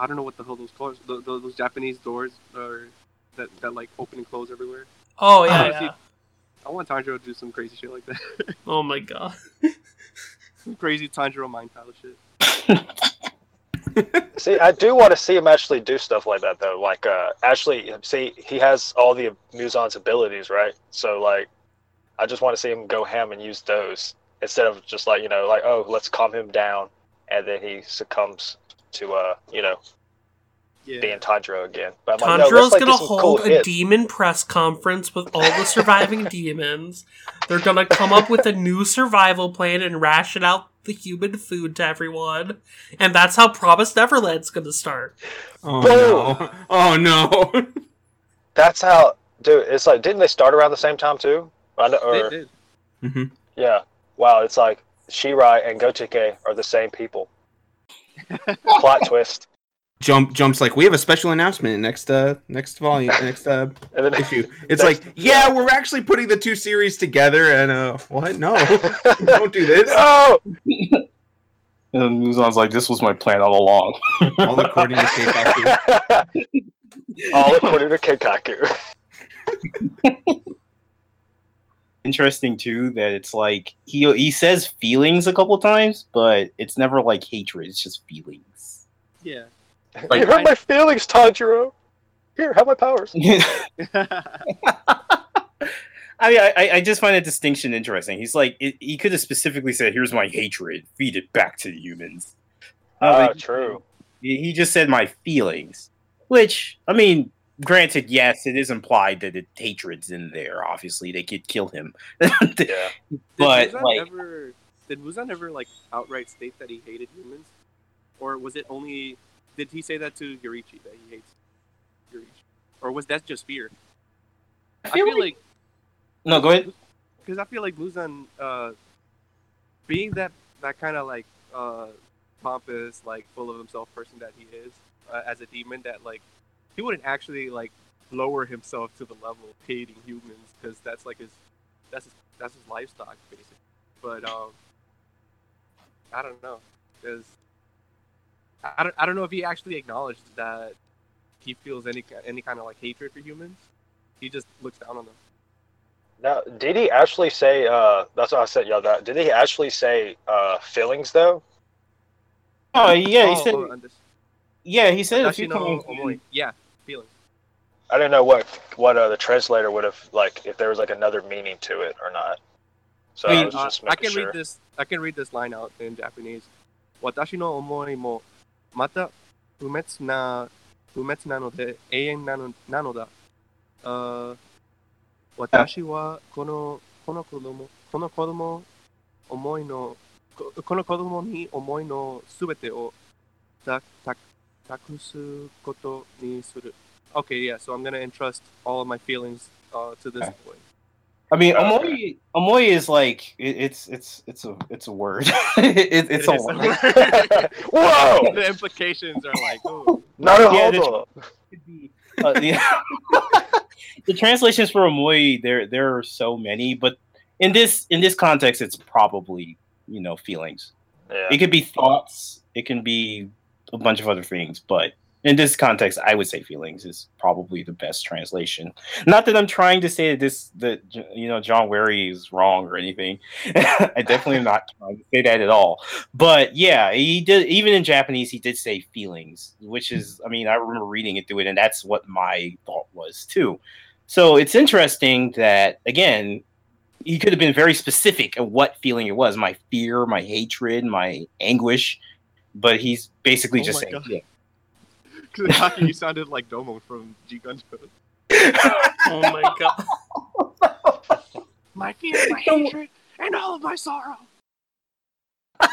I don't know what the hell those doors, those, those Japanese doors are that, that like open and close everywhere. Oh yeah, I yeah. See, I want Tanjiro to do some crazy shit like that. Oh my god, some crazy Tanjiro mind palace shit. See, I do want to see him actually do stuff like that though. Like, uh, actually, see, he has all the Muzan's abilities, right? So like, I just want to see him go ham and use those instead of just like you know, like oh, let's calm him down, and then he succumbs. To, uh, you know, yeah. being Tanjiro again. But I'm Tanjiro's like, no, let's, like, gonna hold cool a hits. demon press conference with all the surviving demons. They're gonna come up with a new survival plan and ration out the human food to everyone. And that's how Promised Neverland's gonna start. Oh, Boom. no. Oh, no. That's how, dude, it's like, didn't they start around the same time, too? Or, or, they did. Mm-hmm. Yeah. Wow, it's like, Shirai and Gotouge are the same people. Plot twist. Jump, jumps like we have a special announcement next, uh, next volume, next uh, issue. It's like, yeah, we're actually putting the two series together, and uh, what? No, don't do this. No. And Muzan's like, this was my plan all along. All according to Keikaku. All according to Keikaku. Interesting too that it's like he he says feelings a couple times, but it's never like hatred. It's just feelings. Yeah, like, you hurt I... my feelings, Tanjiro. Here, have my powers. I mean, I, I just find that distinction interesting. He's like it, he could have specifically said, "Here's my hatred. Feed it back to the humans." Oh, uh, uh, true. He, he just said my feelings, which I mean. Granted, yes, it is implied that it, hatred's in there. Obviously, they could kill him. Yeah. But did Muzan like, ever, did Muzan ever like outright state that he hated humans, or was it only? Did he say that to Yorichi that he hates Yorichi, or was that just fear? I feel, I feel like, like no, go ahead. Because I feel like Muzan, uh, being that that kind of like uh, pompous, like full of himself person that he is, uh, as a demon that like. He wouldn't actually, like, lower himself to the level of hating humans, because that's, like, his that's his, that's his livestock, basically. But um, I don't know, because I don't I don't know if he actually acknowledged that he feels any any kind of like hatred for humans. He just looks down on them. Now, did he actually say? Uh, that's what I said. Yeah, that did he actually say uh, feelings though? Oh yeah, he said. Oh, oh, yeah, he said a few times. Yeah, feelings. I don't know what what uh, the translator would have like if there was like another meaning to it or not. So I, mean, I, just uh, I can sure. read this. I can read this line out in Japanese. Watashi no omoi mo mata fumetsu na fumetsu nanode eien nanoda. Uh, watashi wa kono kono kodomo kono kodomo omoi no kono kodomo ni omoi no subete o tak tak. Takusu koto ni suru. Okay, yeah, so I'm going to entrust all of my feelings uh, to this okay. boy. I mean, omoi omoi is like it, it's it's it's a it's a word. it, it's it a word. A word. Whoa! The implications are like ooh. Not a yeah, whole the, uh, the, the translations for omoi there there are so many, but in this in this context it's probably, you know, feelings. Yeah. It could be thoughts, it can be a bunch of other things, but in this context, I would say feelings is probably the best translation. Not that I'm trying to say that this, that you know, John Wary is wrong or anything. I definitely am not trying to say that at all. But yeah, he did. Even in Japanese, he did say feelings, which is, I mean, I remember reading it through it, and that's what my thought was too. So it's interesting that again, he could have been very specific of what feeling it was: my fear, my hatred, my anguish. But he's basically oh just saying, yeah. Sakaki, you sounded like Domo from G Gundam. Oh my god. My fear, my hatred, and all of my sorrow. and,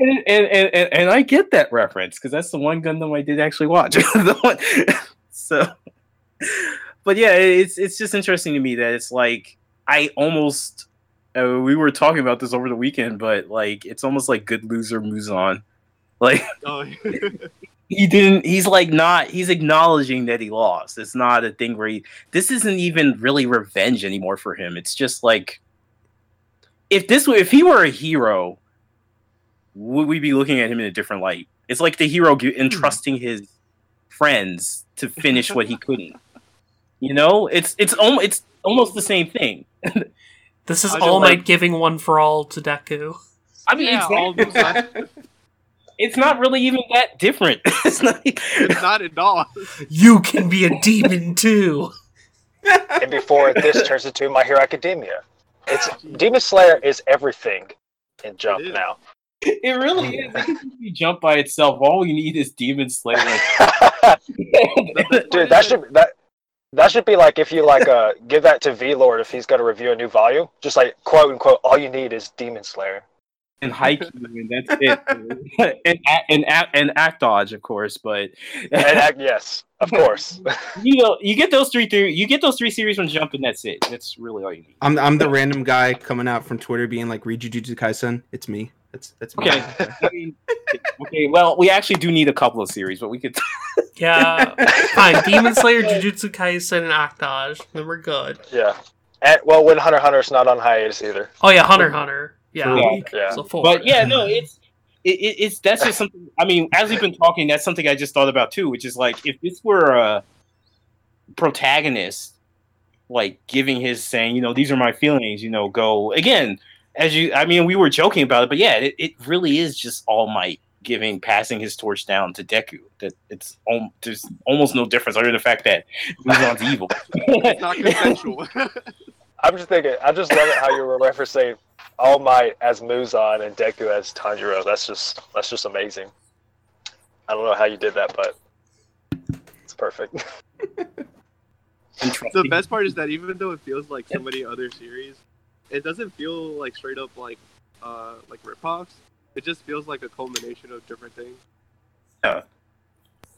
and, and, and, and I get that reference, because that's the one Gundam I did actually watch. the one. So, but yeah, it's it's just interesting to me that it's like, I almost... Uh, we were talking about this over the weekend, but like it's almost like good loser Muzan. Like oh, yeah. he didn't. He's like not. He's acknowledging that he lost. It's not a thing where he. This isn't even really revenge anymore for him. It's just like if this if he were a hero, would we be looking at him in a different light? It's like the hero entrusting mm-hmm. his friends to finish what he couldn't. You know, it's it's almost it's almost the same thing. This is All Might like, giving one for all to Deku. I mean, yeah, exactly. all it's not really even that different. It's not, it's not at all. You can be a demon too. And before this turns into My Hero Academia, it's Demon Slayer is everything in Jump it now. It really is. It can be Jump by itself. All we need is Demon Slayer. Dude, that should that. That should be like if you like uh give that to V Lord if he's gonna review a new volume. Just like quote unquote, all you need is Demon Slayer and Haikyuu, and that's it. and and and Gotouge, of course, but and, yes, of course. You know, you get those three three you get those three series from Jump, and that's it. That's really all you need. I'm I'm the random guy coming out from Twitter being like, read Jujutsu Kaisen. It's me. That's that's me. Okay. I mean, okay. Well, we actually do need a couple of series, but we could. Yeah, fine. Demon Slayer, Jujutsu Kaisen, and Gotouge. Then we're good. Yeah. And, well, when Hunter Hunter is not on hiatus either. Oh yeah, Hunter Hunter. Yeah. Yeah. yeah. So but yeah, no, it's it, it's that's just something. I mean, as we've been talking, that's something I just thought about too, which is like if this were a protagonist, like giving his saying, you know, these are my feelings, you know, go again. As you, I mean, we were joking about it, but yeah, it, it really is just All Might giving, passing his torch down to Deku. That it's om- there's almost no difference other than the fact that Muzan's evil. It's not consensual. I'm just thinking, I just love it how you were referencing All Might as Muzan and Deku as Tanjiro. That's just that's just amazing. I don't know how you did that, but it's perfect. So the best part is that even though it feels like so many other series, it doesn't feel like straight up like uh like ripoffs. It just feels like a culmination of different things. Yeah.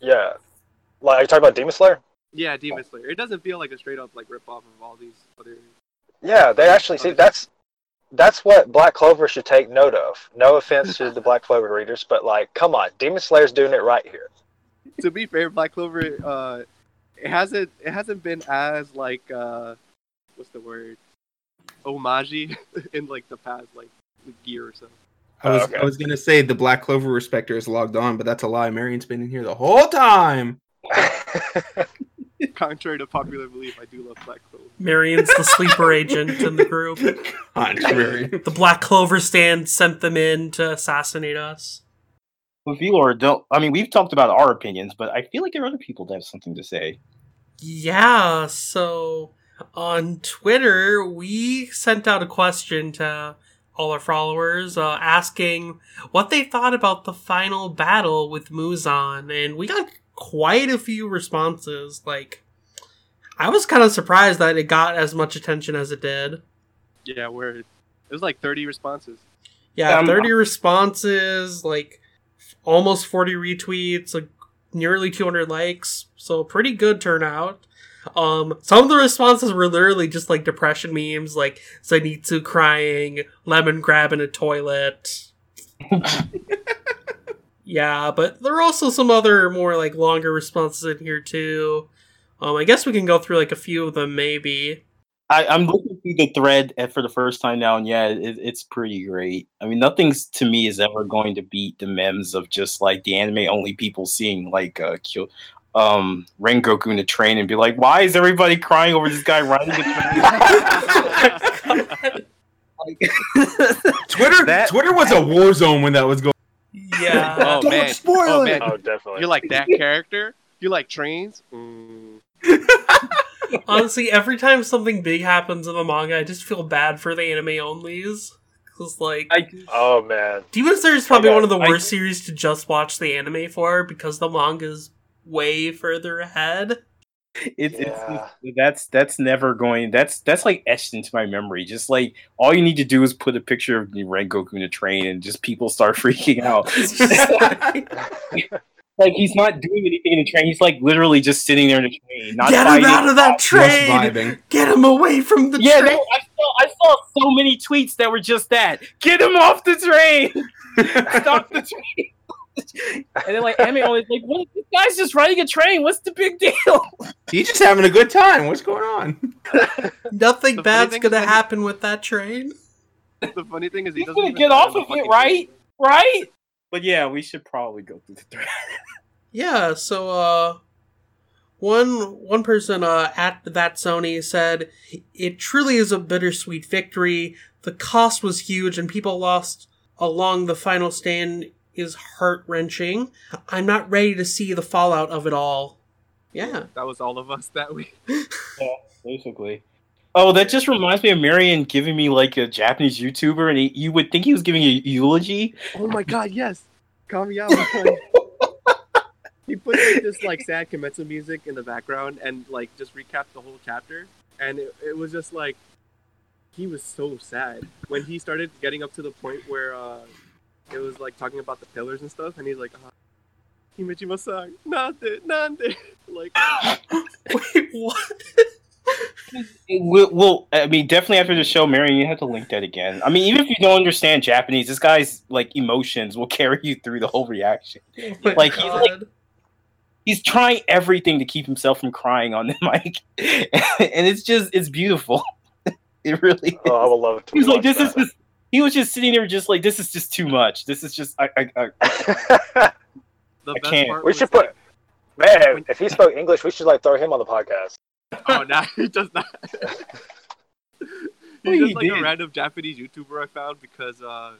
Yeah. Like are you talking about Demon Slayer? Yeah, Demon Slayer. It doesn't feel like a straight up like ripoff of all these other Yeah, they actually see that's that's what Black Clover should take note of. No offense to the Black Clover readers, but like come on, Demon Slayer's doing it right here. To be fair, Black Clover uh it hasn't it hasn't been as like uh what's the word? Homage in like the past like year or so. I was oh, okay. I was gonna say the Black Clover respecter is logged on, but that's a lie. Marion's been in here the whole time. Contrary to popular belief, I do love Black Clover. Marion's the sleeper agent in the group. Contrary. The Black Clover stand sent them in to assassinate us. Well, Velor, don't. I mean, we've talked about our opinions, but I feel like there are other people that have something to say. Yeah, so on Twitter, we sent out a question to all our followers uh, asking what they thought about the final battle with Muzan, and we got quite a few responses. Like, I was kind of surprised that it got as much attention as it did. Yeah, where it was like thirty responses. Yeah, um, thirty responses, like almost forty retweets, like nearly two hundred likes. So pretty good turnout. Um, some of the responses were literally just like depression memes, like Zenitsu crying, lemon grabbing a toilet. Yeah, but there are also some other more like longer responses in here too. Um, I guess we can go through like a few of them maybe. I, I'm looking through the thread for the first time now, and yeah, it, it's pretty great. I mean, nothing's to me is ever going to beat the memes of just like the anime-only people seeing like uh, um, Rengoku in the train and be like, "Why is everybody crying over this guy riding the train?" Twitter, that, Twitter was a war zone when that was going. Yeah. Oh, Don't man. spoil oh, it. Man. Oh, definitely. You like that character? You like trains? Mm. Honestly, every time something big happens in the manga, I just feel bad for the anime-onlys. Because, like... I, oh, man. Demon Slayer is probably one of the worst I, series to just watch the anime for, because the manga's way further ahead. It, yeah. it's, it's, that's that's never going... That's, that's, like, etched into my memory. Just, like, all you need to do is put a picture of Rengoku in a train, and just people start freaking out. Like, he's not doing anything in the train. He's, like, literally just sitting there in the train. Not Get him out of that train! Get him away from the yeah, train! Yeah, I saw, I saw so many tweets that were just that. Get him off the train! Stop the train! And then, like, Emmy always like, what? This guy's just riding a train. What's the big deal? He's just having a good time. What's going on? Nothing the bad's going to happen with that train. The funny thing is he he's doesn't gonna get off of it, right? Train. Right? But yeah, we should probably go through the thread. Yeah, so uh, one one person uh, at that Sony said, "It truly is a bittersweet victory. The cost was huge, and people lost along the final stand is heart-wrenching. I'm not ready to see the fallout of it all." Yeah. That was all of us that week. Yeah, basically. Oh, that just reminds me of Marion giving me, like, a Japanese YouTuber, and he, you would think he was giving a eulogy. Oh my god, yes! Kamiyawa. He put, like, this, like, sad Kimetsu music in the background and, like, just recapped the whole chapter, and it, it was just, like, he was so sad. When he started getting up to the point where, uh, it was, like, talking about the pillars and stuff, and he's like, oh, Himejima-san, nande, nande. Like, wait, what? We'll, we'll, I mean, definitely after the show, Marion, you have to link that again. I mean, even if you don't understand Japanese, this guy's, like, emotions will carry you through the whole reaction. Oh like, he's, like, he's trying everything to keep himself from crying on the mic. And it's just, it's beautiful. It really is. Oh, I would love to. He's like, this that. is just, he was just sitting there just like, this is just too much. This is just, I, I, I, I, the I best can't. Part we should put, like, man, if he spoke English, we should, like, throw him on the podcast. Oh, no, he does not. He's just like did. a random Japanese YouTuber I found because uh,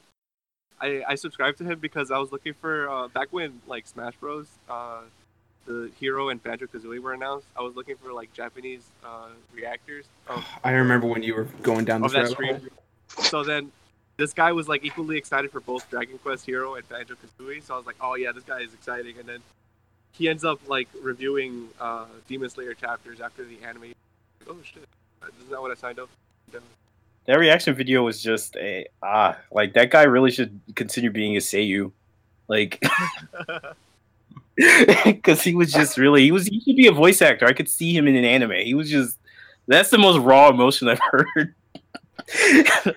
I I subscribed to him because I was looking for, uh, back when, like, Smash Bros, uh, the Hero and Banjo-Kazooie were announced, I was looking for, like, Japanese uh, reactors. Of, I remember when you were going down this rabbit hole. So then this guy was, like, equally excited for both Dragon Quest Hero and Banjo-Kazooie, so I was like, oh, yeah, this guy is exciting, and then he ends up, like, reviewing uh, Demon Slayer chapters after the anime. Oh, shit. This is not what I signed up for. No. That reaction video was just a, ah, like, that guy really should continue being a seiyuu. Like, because he was just really, he was, he should be a voice actor. I could see him in an anime. He was just, that's the most raw emotion I've heard.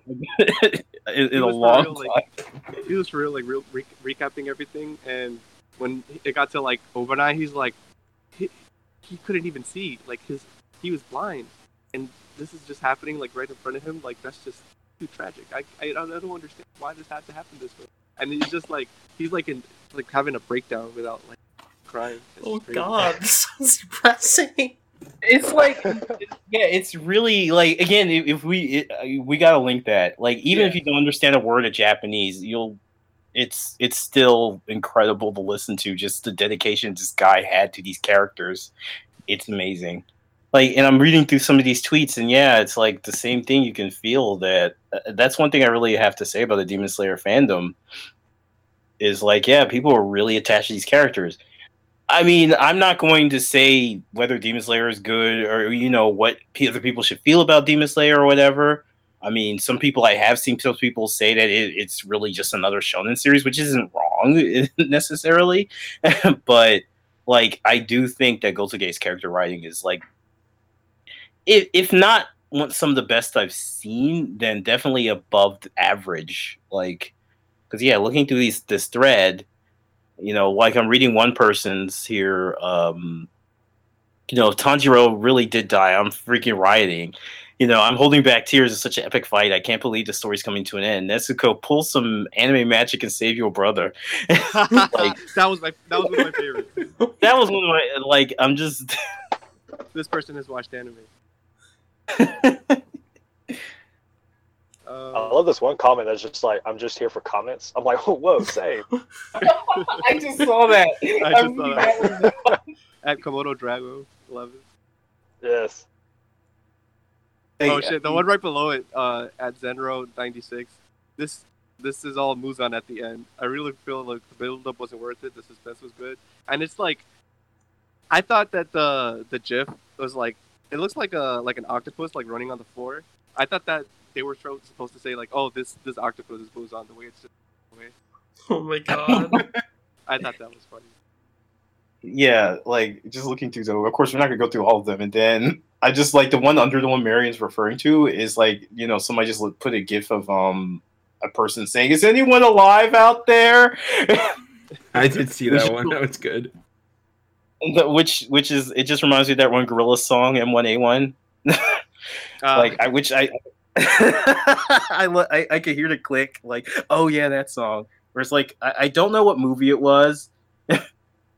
in in a long real, time. Like, he was for real, like, real, re- recapping everything, and when it got to, like, overnight, he's like, he, he couldn't even see. Like, his he was blind. and this is just happening like right in front of him. Like, that's just too tragic. I I, I don't understand why this has to happen this way. And he's just like he's like in like having a breakdown without like crying. It's oh crazy. God, this sounds depressing. It's like, it's, yeah, it's really like, again, if we it, we gotta link that. Like, even yeah. if you don't understand a word of Japanese, you'll it's it's still incredible to listen to. Just the dedication this guy had to these characters, it's amazing. Like, and I'm reading through some of these tweets, and yeah, it's like the same thing. You can feel that. Uh, that's one thing I really have to say about the Demon Slayer fandom. Is like, yeah, people are really attached to these characters. I mean, I'm not going to say whether Demon Slayer is good or, you know, what other people should feel about Demon Slayer or whatever. I mean, some people I have seen some people say that it, it's really just another shonen series, which isn't wrong necessarily. But, like, I do think that Gotouge's character writing is, like, if, if not some of the best I've seen, then definitely above the average. Like, because, yeah, looking through these, this thread... You know, like I'm reading one person's here, um, you know, if Tanjiro really did die, I'm freaking rioting. You know, I'm holding back tears. It's such an epic fight. I can't believe the story's coming to an end. Nezuko, pull some anime magic and save your brother. Like, that was my that was one of my favorites. That was one of my, like, I'm just... This person has watched anime. Um, I love this one comment that's just like, I'm just here for comments. I'm like, oh, whoa, save. I just saw that. I just I saw that. that. At Komodo Drago, love it. Yes. Oh, shit, the one right below it, uh, at Zenro ninety-six. This this is all Muzan at the end. I really feel like the build-up wasn't worth it. The suspense was good. And it's like, I thought that the the gif was like, it looks like a like an octopus like running on the floor. I thought that they were supposed to say, like, oh, this this octopus is Muzan, the way it's just away. Oh, my God. I thought that was funny. Yeah, like, just looking through them. Of course, we're not going to go through all of them. And then I just, like, the one under the one Marion's referring to is, like, you know, somebody just put a gif of um a person saying, is anyone alive out there? I did see that one. That was good. The, which, which is, it just reminds me of that one Gorilla song, M one A one. uh, like, I which I... I, lo- I I could hear the click, like, oh yeah, that song. Where it's like, I, I don't know what movie it was. And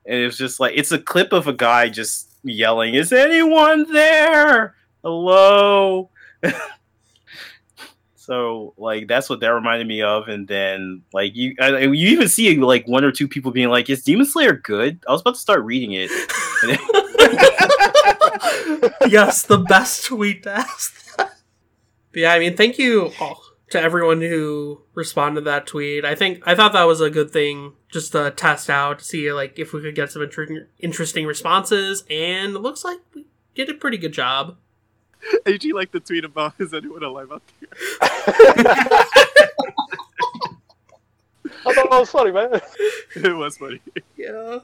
it was just like, it's a clip of a guy just yelling, is anyone there? Hello? So, like, that's what that reminded me of. And then, like, you I, you even see, like, one or two people being like, is Demon Slayer good? I was about to start reading it. Yes, the best tweet to ask that. Yeah, I mean, thank you all to everyone who responded to that tweet. I think I thought that was a good thing just to test out to see like if we could get some inter- interesting responses, and it looks like we did a pretty good job. A G liked the tweet about is anyone alive out there? I thought that was funny, man. It was funny. Yeah.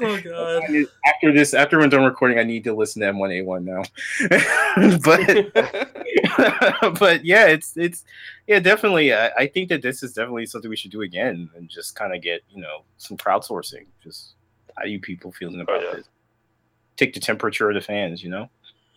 Oh God! After this, after we're done recording, I need to listen to M one A one now. But, but yeah, it's it's yeah, definitely. I, I think that this is definitely something we should do again and just kind of get you know some crowdsourcing. Just how do you people feeling about oh, yeah. this? Take the temperature of the fans, you know.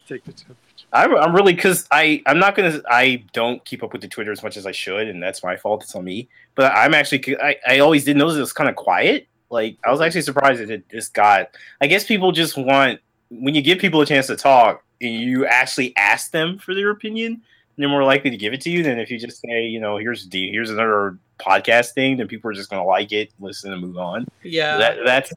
Take the temperature. I, I'm really because I I'm not gonna I don't keep up with the Twitter as much as I should, and that's my fault. It's on me. But I'm actually I I always did notice it was kind of quiet. Like, I was actually surprised that it just got... I guess people just want... When you give people a chance to talk, and you actually ask them for their opinion, they're more likely to give it to you than if you just say, you know, here's the, here's another podcast thing, then people are just going to like it, listen, and move on. Yeah. So that, that's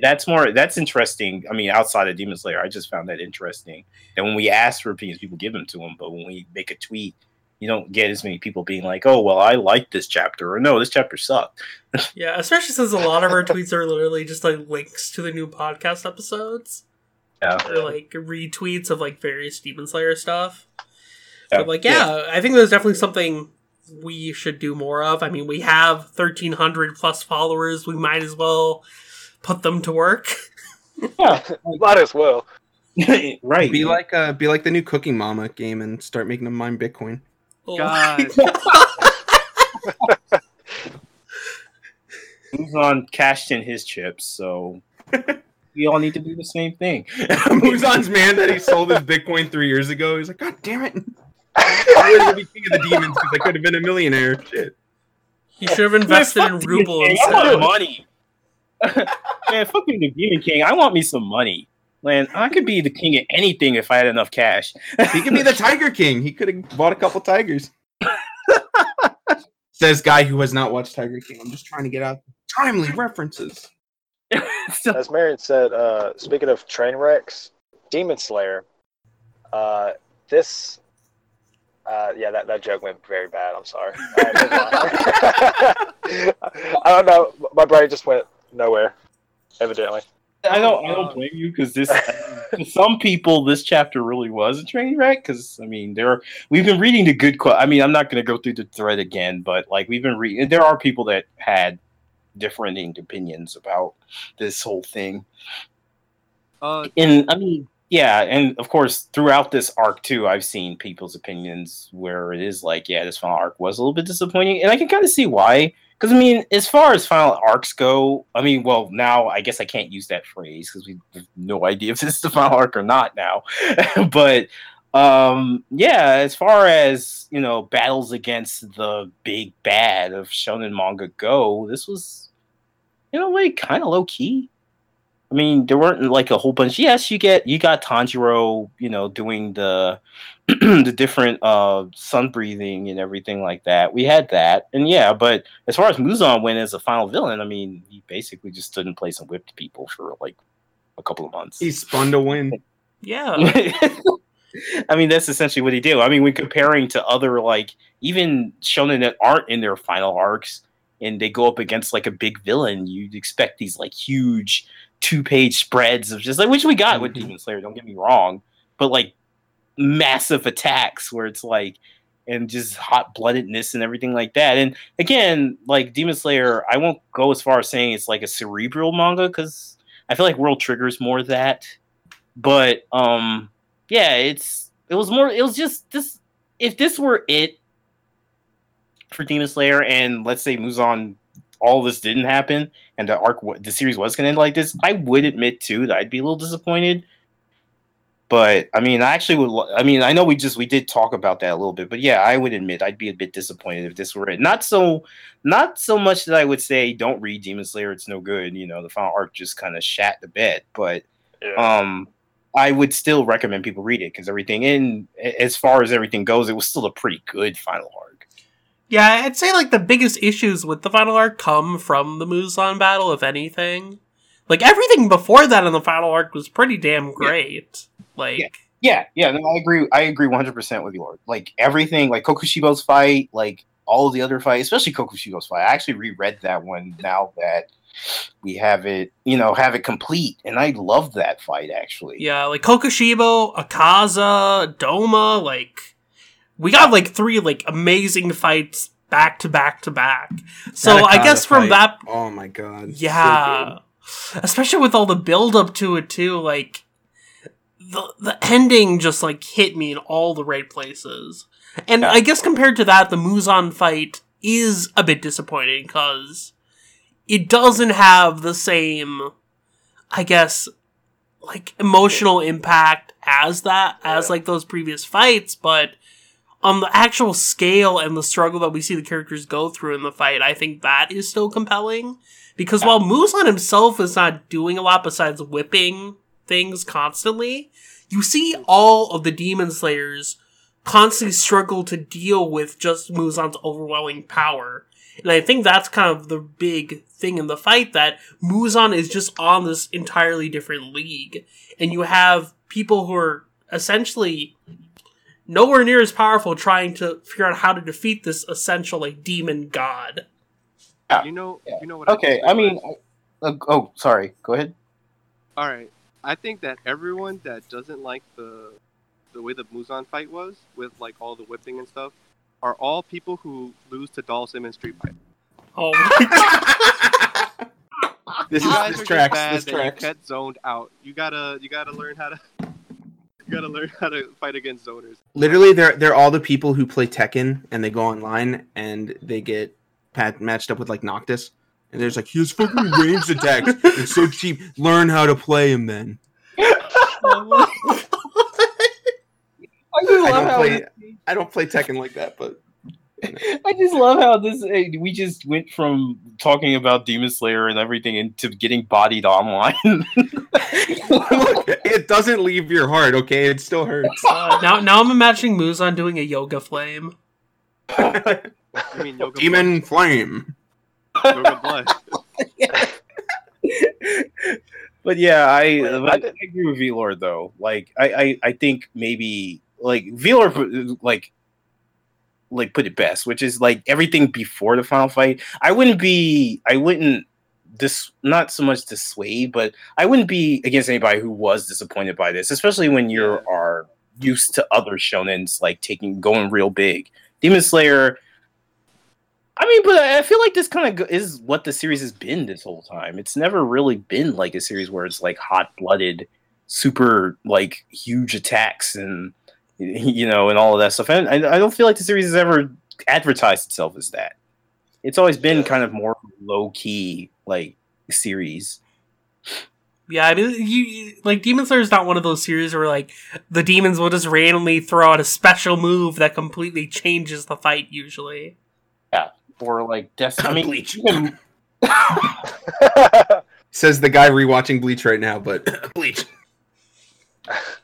that's more... That's interesting. I mean, outside of Demon Slayer, I just found that interesting. And when we ask for opinions, people give them to them. But when we make a tweet, you don't get as many people being like, oh, well, I like this chapter, or no, this chapter sucked. Yeah, especially since a lot of our tweets are literally just, like, links to the new podcast episodes. Yeah. Or, like, retweets of, like, various Demon Slayer stuff. Yeah. But, like, yeah, yeah, I think there's definitely something we should do more of. I mean, we have thirteen hundred plus followers. We might as well put them to work. Yeah, might as well. Right. Be like, uh, be like the new Cooking Mama game and start making them mine Bitcoin. God. Muzan cashed in his chips, so we all need to do the same thing. Muzan's man that he sold his Bitcoin three years ago. He's like, God damn it! I was gonna be king of the demons because I could have been a millionaire. Shit. He should have invested man, in ruble instead. I want money. Man, fucking the demon king. I want me some money. Man, I could be the king of anything if I had enough cash. He could be the tiger king. He could have bought a couple tigers. Says guy who has not watched Tiger King. I'm just trying to get out timely references. So, as Marion said, uh, speaking of train wrecks, Demon Slayer. Uh, this, uh, yeah, that, that joke went very bad. I'm sorry. I don't know. My brain just went nowhere, evidently. I don't. I don't blame you because this. To some people, this chapter really was a train wreck. Because I mean, there are, we've been reading the good. Qu- I mean, I'm not going to go through the thread again, but like we've been reading. There are people that had differing opinions about this whole thing. Uh, and I mean, yeah, and of course, throughout this arc too, I've seen people's opinions where it is like, yeah, this final arc was a little bit disappointing, and I can kind of see why. Because, I mean, as far as final arcs go, I mean, well, now I guess I can't use that phrase because we have no idea if this is the final arc or not now. But, um, yeah, as far as, you know, battles against the big bad of shonen manga go, this was, in a way, kind of low-key. I mean, there weren't, like, a whole bunch. Yes, you get you got Tanjiro, you know, doing the the different uh, sun breathing and everything like that. We had that. And, yeah, but as far as Muzan went as a final villain, I mean, he basically just stood in place and whipped people for, like, a couple of months. He spun to win. Yeah. I mean, that's essentially what he did. I mean, when comparing to other, like, even shonen that aren't in their final arcs, and they go up against, like, a big villain, you'd expect these, like, huge two-page spreads of just like, which we got with Demon Slayer, don't get me wrong, but like massive attacks where it's like, and just hot-bloodedness and everything like that. And again, like Demon Slayer, I won't go as far as saying it's like a cerebral manga because I feel like World Trigger's more that. But um, yeah, it's it was more. It was just this. If this were it for Demon Slayer, and let's say Muzan, all this didn't happen, and the arc, the series was going to end like this, I would admit too that I'd be a little disappointed. But I mean, I actually would. I mean, I know we just we did talk about that a little bit, but yeah, I would admit I'd be a bit disappointed if this were it. Not so, not so much that I would say don't read Demon Slayer; it's no good. You know, the final arc just kind of shat the bed. But yeah. um, I would still recommend people read it because everything in, as far as everything goes, it was still a pretty good final arc. Yeah, I'd say, like, the biggest issues with the final arc come from the Muzan battle, if anything. Like, everything before that in the final arc was pretty damn great. Yeah. Like... Yeah, yeah, yeah no, I agree I agree one hundred percent with you. Like, everything, like, Kokushibo's fight, like, all of the other fights, especially Kokushibo's fight. I actually reread that one now that we have it, you know, have it complete, and I love that fight, actually. Yeah, like, Kokushibo, Akaza, Doma, like... We got, like, three, like, amazing fights back to back to back. So I guess from fight. that... Oh, my God. Yeah. So especially with all the build-up to it, too. Like, the the ending just, like, hit me in all the right places. And yeah. I guess compared to that, the Muzan fight is a bit disappointing, because it doesn't have the same, I guess, like, emotional impact as that, as, like, those previous fights, but... On um, the actual scale and the struggle that we see the characters go through in the fight, I think that is still compelling. Because yeah. while Muzan himself is not doing a lot besides whipping things constantly, you see all of the Demon Slayers constantly struggle to deal with just Muzan's overwhelming power. And I think that's kind of the big thing in the fight, that Muzan is just on this entirely different league. And you have people who are essentially... nowhere near as powerful trying to figure out how to defeat this essential, like, demon god. Yeah. You know, yeah. you know what okay, I, I mean... I, uh, oh, sorry. Go ahead. Alright. I think that everyone that doesn't like the the way the Muzan fight was, with, like, all the whipping and stuff, are all people who lose to Dalsim and Street Fighter. Oh my god. This is this tracks. This tracks. You get zoned out. You gotta, you gotta learn how to... You gotta learn how to fight against zoners. Literally, they're they're all the people who play Tekken and they go online and they get pat- matched up with like Noctis And there's like, here's fucking ranged attacks. It's so cheap. Learn how to play him then. I, just love I, don't how play, we... I don't play Tekken like that, but... You know. I just love how this we just went from talking about Demon Slayer and everything into getting bodied online. Look, it doesn't leave your heart, okay? It still hurts. Uh, now now I'm imagining Muzan doing a yoga flame. I mean, yoga Demon flame. flame. Yoga blood. But yeah, I, but I didn't agree with V-Lord though. Like I, I, I think maybe like V-Lord like like put it best, which is like everything before the final fight. I wouldn't be I wouldn't dis not so much dissuade, but I wouldn't be against anybody who was disappointed by this, especially when you are used to other shonens like taking going real big. Demon Slayer, I mean, but I feel like this kind of is what the series has been this whole time. It's never really been like a series where it's like hot-blooded, super like huge attacks and you know, and all of that stuff. And I, I don't feel like the series has ever advertised itself as that. It's always been kind of more low-key, like, series. Yeah, I mean, you, like, Demon Slayer is not one of those series where, like, the demons will just randomly throw out a special move that completely changes the fight, usually. Yeah, or, like, Death... I mean, Bleach. Even... Says the guy rewatching Bleach right now, but... Bleach.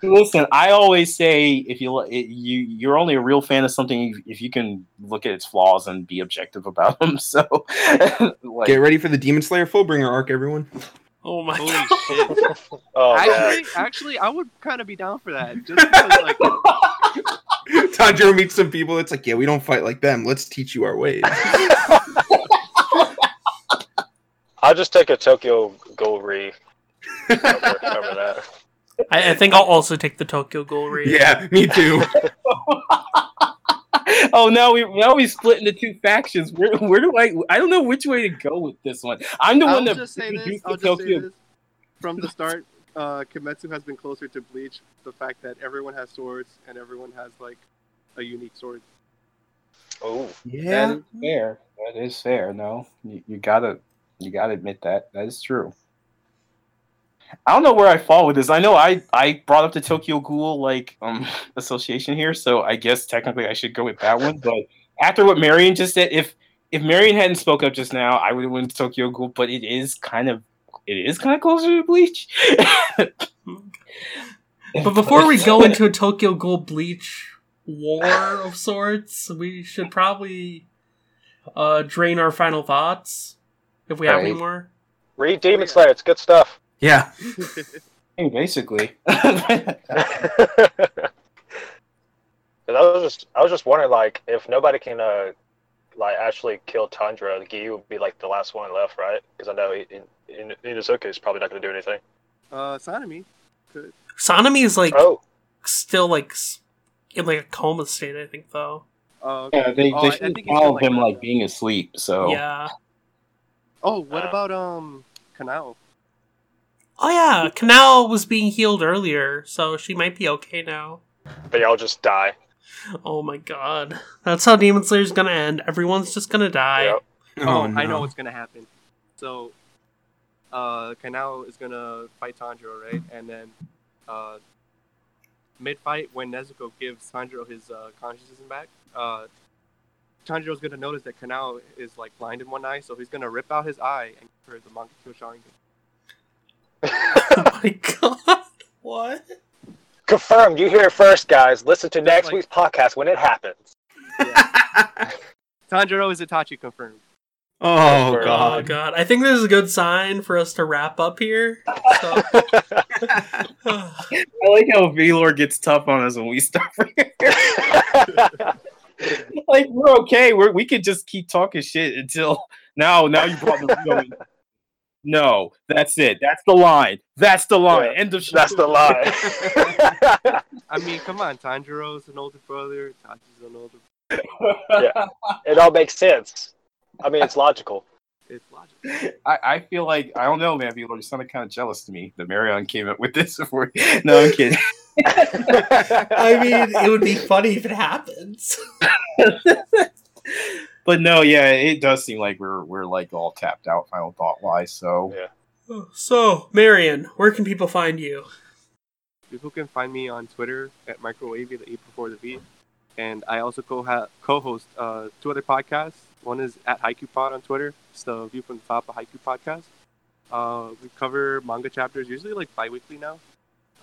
Listen, I always say if you it, you you're only a real fan of something if you can look at its flaws and be objective about them. So, like, get ready for the Demon Slayer Fullbringer arc, everyone. Oh my Holy God. Shit! Oh, actually, actually, I would kind of be down for that. Just because, like, Tanjiro meets some people. It's like, yeah, we don't fight like them. Let's teach you our ways. I'll just take a Tokyo Ghoul re. Remember, remember that. I, I think I'll also take the Tokyo Ghoul read. Yeah, me too. Oh, now we now we split into two factions. Where where do I? I don't know which way to go with this one. I'm the I'll one that just say this. I'll just Tokyo. Say this. From the start, uh, Kimetsu has been closer to Bleach. The fact that everyone has swords and everyone has like a unique sword. Oh, yeah, that is fair. That is fair. No, you, you gotta you gotta admit that that is true. I don't know where I fall with this. I know I, I brought up the Tokyo Ghoul like um, association here, so I guess technically I should go with that one. But after what Marion just said, if if Marion hadn't spoke up just now, I would have went to Tokyo Ghoul. But it is kind of it is kind of closer to Bleach. But before we go into a Tokyo Ghoul Bleach war of sorts, we should probably uh, drain our final thoughts if we have right. any more. Read Demon Slayer; it's good stuff. Yeah. Basically. I was just I was just wondering, like, if nobody can uh, like actually kill Tanjiro, Giyu would be like the last one left, right? Because I know Inosuke is probably not going to do anything. Uh, Sanemi could. Sanemi is like oh. still like in like a coma state, I think, though. Uh, okay. Yeah, they, oh, they should follow him like, like being asleep. So yeah. Oh, what um, about um Kanao? Oh yeah, Kanao was being healed earlier, so she might be okay now. They all just die. Oh my God. That's how Demon Slayer's gonna end. Everyone's just gonna die. Yep. Oh, oh no. I know what's gonna happen. So, uh, Kanao is gonna fight Tanjiro, right? And then, uh, mid-fight, when Nezuko gives Tanjiro his, uh, consciousness back, uh, Tanjiro's gonna notice that Kanao is, like, blind in one eye, so he's gonna rip out his eye and give her the Mangekyou Sharingan. Oh my God! What? Confirmed. You hear it first, guys. Listen to next like, week's podcast when it happens. Yeah. Tanjiro is Itachi confirmed. Oh confirmed. God! Oh God! I think this is a good sign for us to wrap up here. So. I like how V-Lord gets tough on us when we stop here. Like we're okay. We we could just keep talking shit until now. Now you brought the video in. No, that's it. That's the line. That's the line. Yeah, End of show. That's the line. I mean, come on. Tanjiro's an older brother. Tanjiro's an older brother. Yeah. It all makes sense. I mean, it's logical. It's logical. I, I feel like, I don't know, man. People are sounding kind of jealous to me that Marion came up with this before. No, I'm kidding. I mean, it would be funny if it happens. But no, yeah, it does seem like we're we're like all tapped out final thought wise. So yeah. So Marion, where can people find you? People can find me on Twitter at microwavy, the E before the V, and I also co co-host uh, two other podcasts. One is at Haikyuu Pod on Twitter. It's the View from the Top of Haikyuu podcast. Uh, we cover manga chapters usually like bi-weekly now.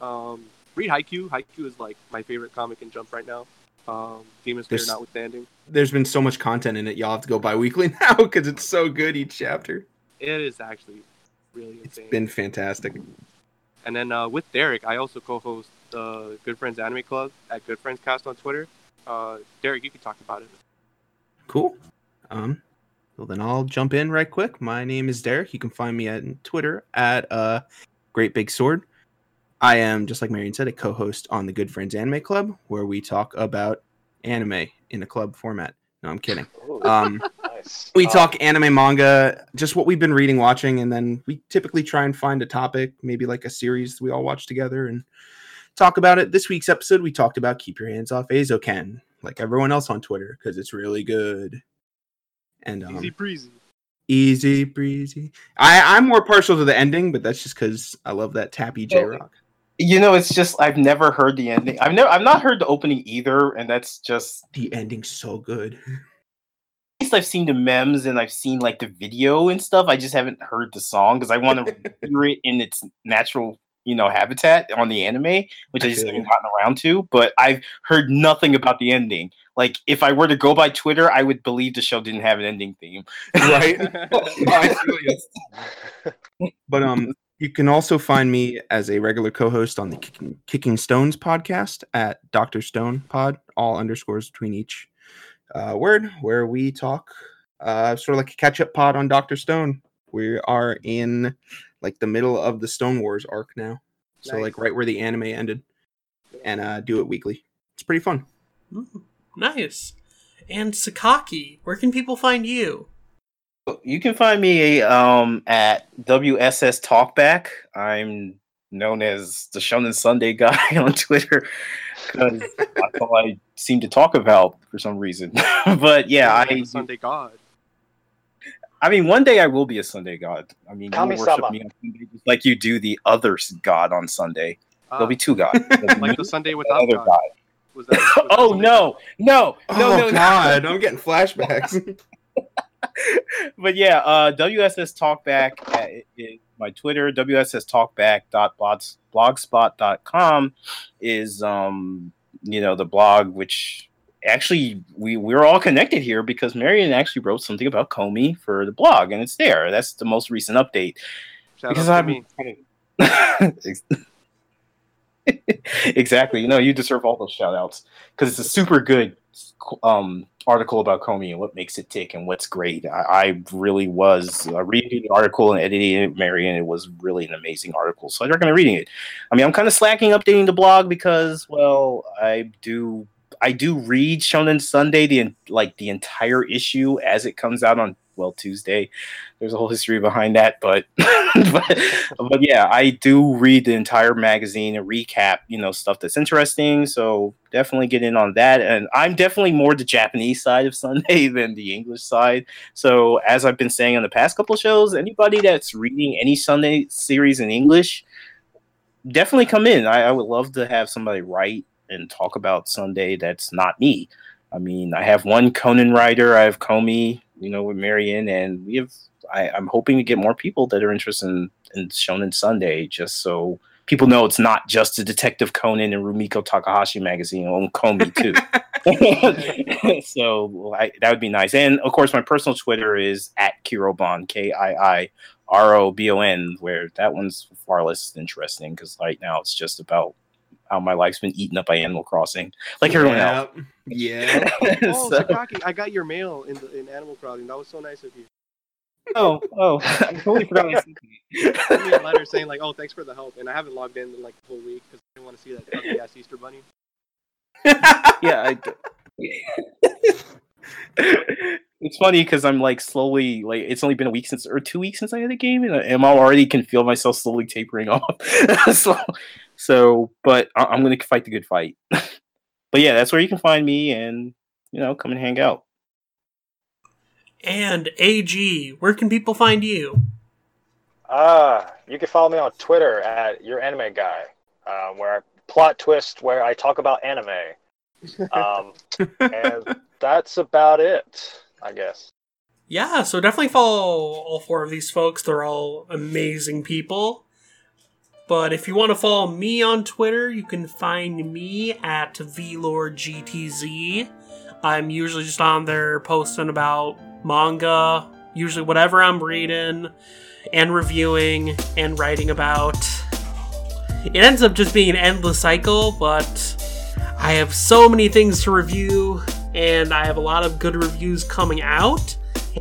Um, read Haikyuu. Haikyuu is like my favorite comic in Jump right now. Um, Demon Slayer notwithstanding. There's been so much content in it, y'all have to go bi-weekly now because it's so good each chapter. It is actually really insane. It's been fantastic. And then uh, with Derek, I also co-host the uh, Good Friends Anime Club at Good Friends Cast on Twitter. Uh, Derek, you can talk about it. Cool. Um, well, then I'll jump in right quick. My name is Derek. You can find me at Twitter at uh, Great Big Sword. I am, just like Marion said, a co-host on the Good Friends Anime Club, where we talk about anime in a club format. No, I'm kidding. Um, nice. We talk um, anime, manga, just what we've been reading, watching, and then we typically try and find a topic, maybe like a series we all watch together and talk about it. This week's episode, we talked about Keep Your Hands Off Azoken, like everyone else on Twitter, because it's really good. And um, Easy breezy. Easy breezy. I, I'm more partial to the ending, but that's just because I love that tappy J-Rock. You know, it's just I've never heard the ending. I've never, I've not heard the opening either, and that's just the ending's so good. At least I've seen the memes and I've seen like the video and stuff. I just haven't heard the song because I want to hear it in its natural, you know, habitat on the anime, which I, I just haven't gotten around to. But I've heard nothing about the ending. Like if I were to go by Twitter, I would believe the show didn't have an ending theme, right? But um. You can also find me as a regular co-host on the Kicking, Kicking Stones podcast at Doctor Stone Pod, all underscores between each uh, word, where we talk uh, sort of like a catch-up pod on Doctor Stone. We are in like the middle of the Stone Wars arc now, so nice. Like right where the anime ended, and uh, do it weekly. It's pretty fun. Ooh, nice. And Sakaki, where can people find you? You can find me um, at W S S Talkback. I'm known as the Shonen Sunday guy on Twitter because that's all I seem to talk about for some reason. But yeah, I am a Sunday god. I mean, one day I will be a Sunday god. I mean, Kami you worship Sama. Me on Sunday just like you do the other god on Sunday. Uh, There'll be two gods. Like the Sunday without the other god. god. Was that, was oh, no. no. No, no, no, God. No. I'm getting flashbacks. But yeah, uh, W S S Talkback is my Twitter. W S S Talkback dot blogspot dot com is um, you know, the blog, which actually we we're all connected here because Marion actually wrote something about Komi for the blog, and it's there. That's the most recent update. Shout because out I mean, exactly. You know, you deserve all those shout outs because it's a super good um article about Komi and what makes it tick and what's great. I, I really was uh, reading the article and editing it, Marion. It was really an amazing article, so I'd recommend reading it. I mean, I'm kind of slacking updating the blog because, well, I do I do read Shonen Sunday, the like the entire issue as it comes out on well Tuesday. There's a whole history behind that, but but, but yeah, I do read the entire magazine and recap, you know, stuff that's interesting. So definitely get in on that. And I'm definitely more the Japanese side of Sunday than the English side. So as I've been saying on the past couple shows, anybody that's reading any Sunday series in English, definitely come in. I, I would love to have somebody write and talk about Sunday that's not me. I mean, I have one Conan writer, I have Komi, you know, with Marion, and we have, I, I'm hoping to get more people that are interested in, in Shonen Sunday, just so people know it's not just the Detective Conan and Rumiko Takahashi magazine on Komi, too. So I, that would be nice. And, of course, my personal Twitter is at Kirobon, K I I R O B O N, where that one's far less interesting, because right now it's just about how my life's been eaten up by Animal Crossing, like everyone yeah. else. Yeah. Oh, so. Sakaki, I got your mail in the, in Animal Crossing. That was so nice of you. Oh, oh, I totally forgot. I sent me a letter saying like, "Oh, thanks for the help," and I haven't logged in in like the whole week because I didn't want to see that ugly ass Easter bunny. Yeah. I do. Yeah. It's funny because I'm like slowly, like it's only been a week since, or two weeks since I had the game, and I'm already can feel myself slowly tapering off. so, so, but I- I'm gonna fight the good fight. But yeah, that's where you can find me, and you know, come and hang out. And A G, where can people find you? Uh, you can follow me on Twitter at Your Anime Guy, uh, where I plot twist where I talk about anime. Um, and that's about it, I guess. Yeah, so definitely follow all four of these folks. They're all amazing people. But if you want to follow me on Twitter, you can find me at V Lord G T Z. I'm usually just on there posting about manga, usually whatever I'm reading, and reviewing, and writing about. It ends up just being an endless cycle, but I have so many things to review, and I have a lot of good reviews coming out.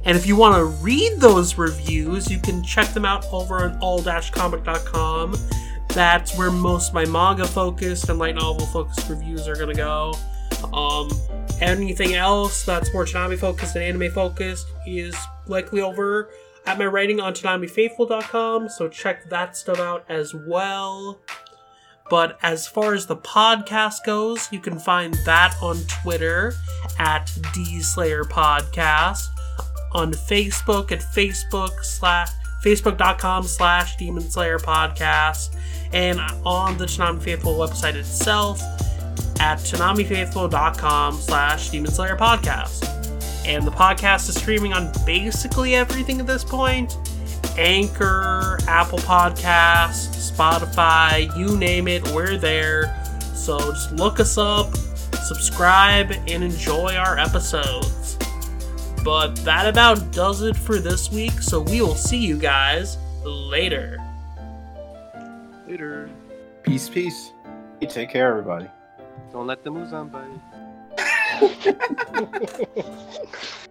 And if you want to read those reviews, you can check them out over on all dash comic dot com. That's where most of my manga-focused and light novel-focused reviews are going to go. Um, anything else that's more Tanami-focused and anime-focused is likely over at my writing on Tanami Faithful dot com, so check that stuff out as well. But as far as the podcast goes, you can find that on Twitter at D Slayer Podcast. On Facebook at Facebook slash Facebook.com slash Demon Slayer Podcast, and on the Tanami Faithful website itself at TanamiFaithful.com slash Demon Slayer Podcast. And the podcast is streaming on basically everything at this point. Anchor, Apple Podcasts, Spotify, you name it, we're there. So just look us up, subscribe, and enjoy our episodes. But that about does it for this week, so we will see you guys later. Later. Peace, peace. Hey, take care, everybody. Don't let the Muzan bite.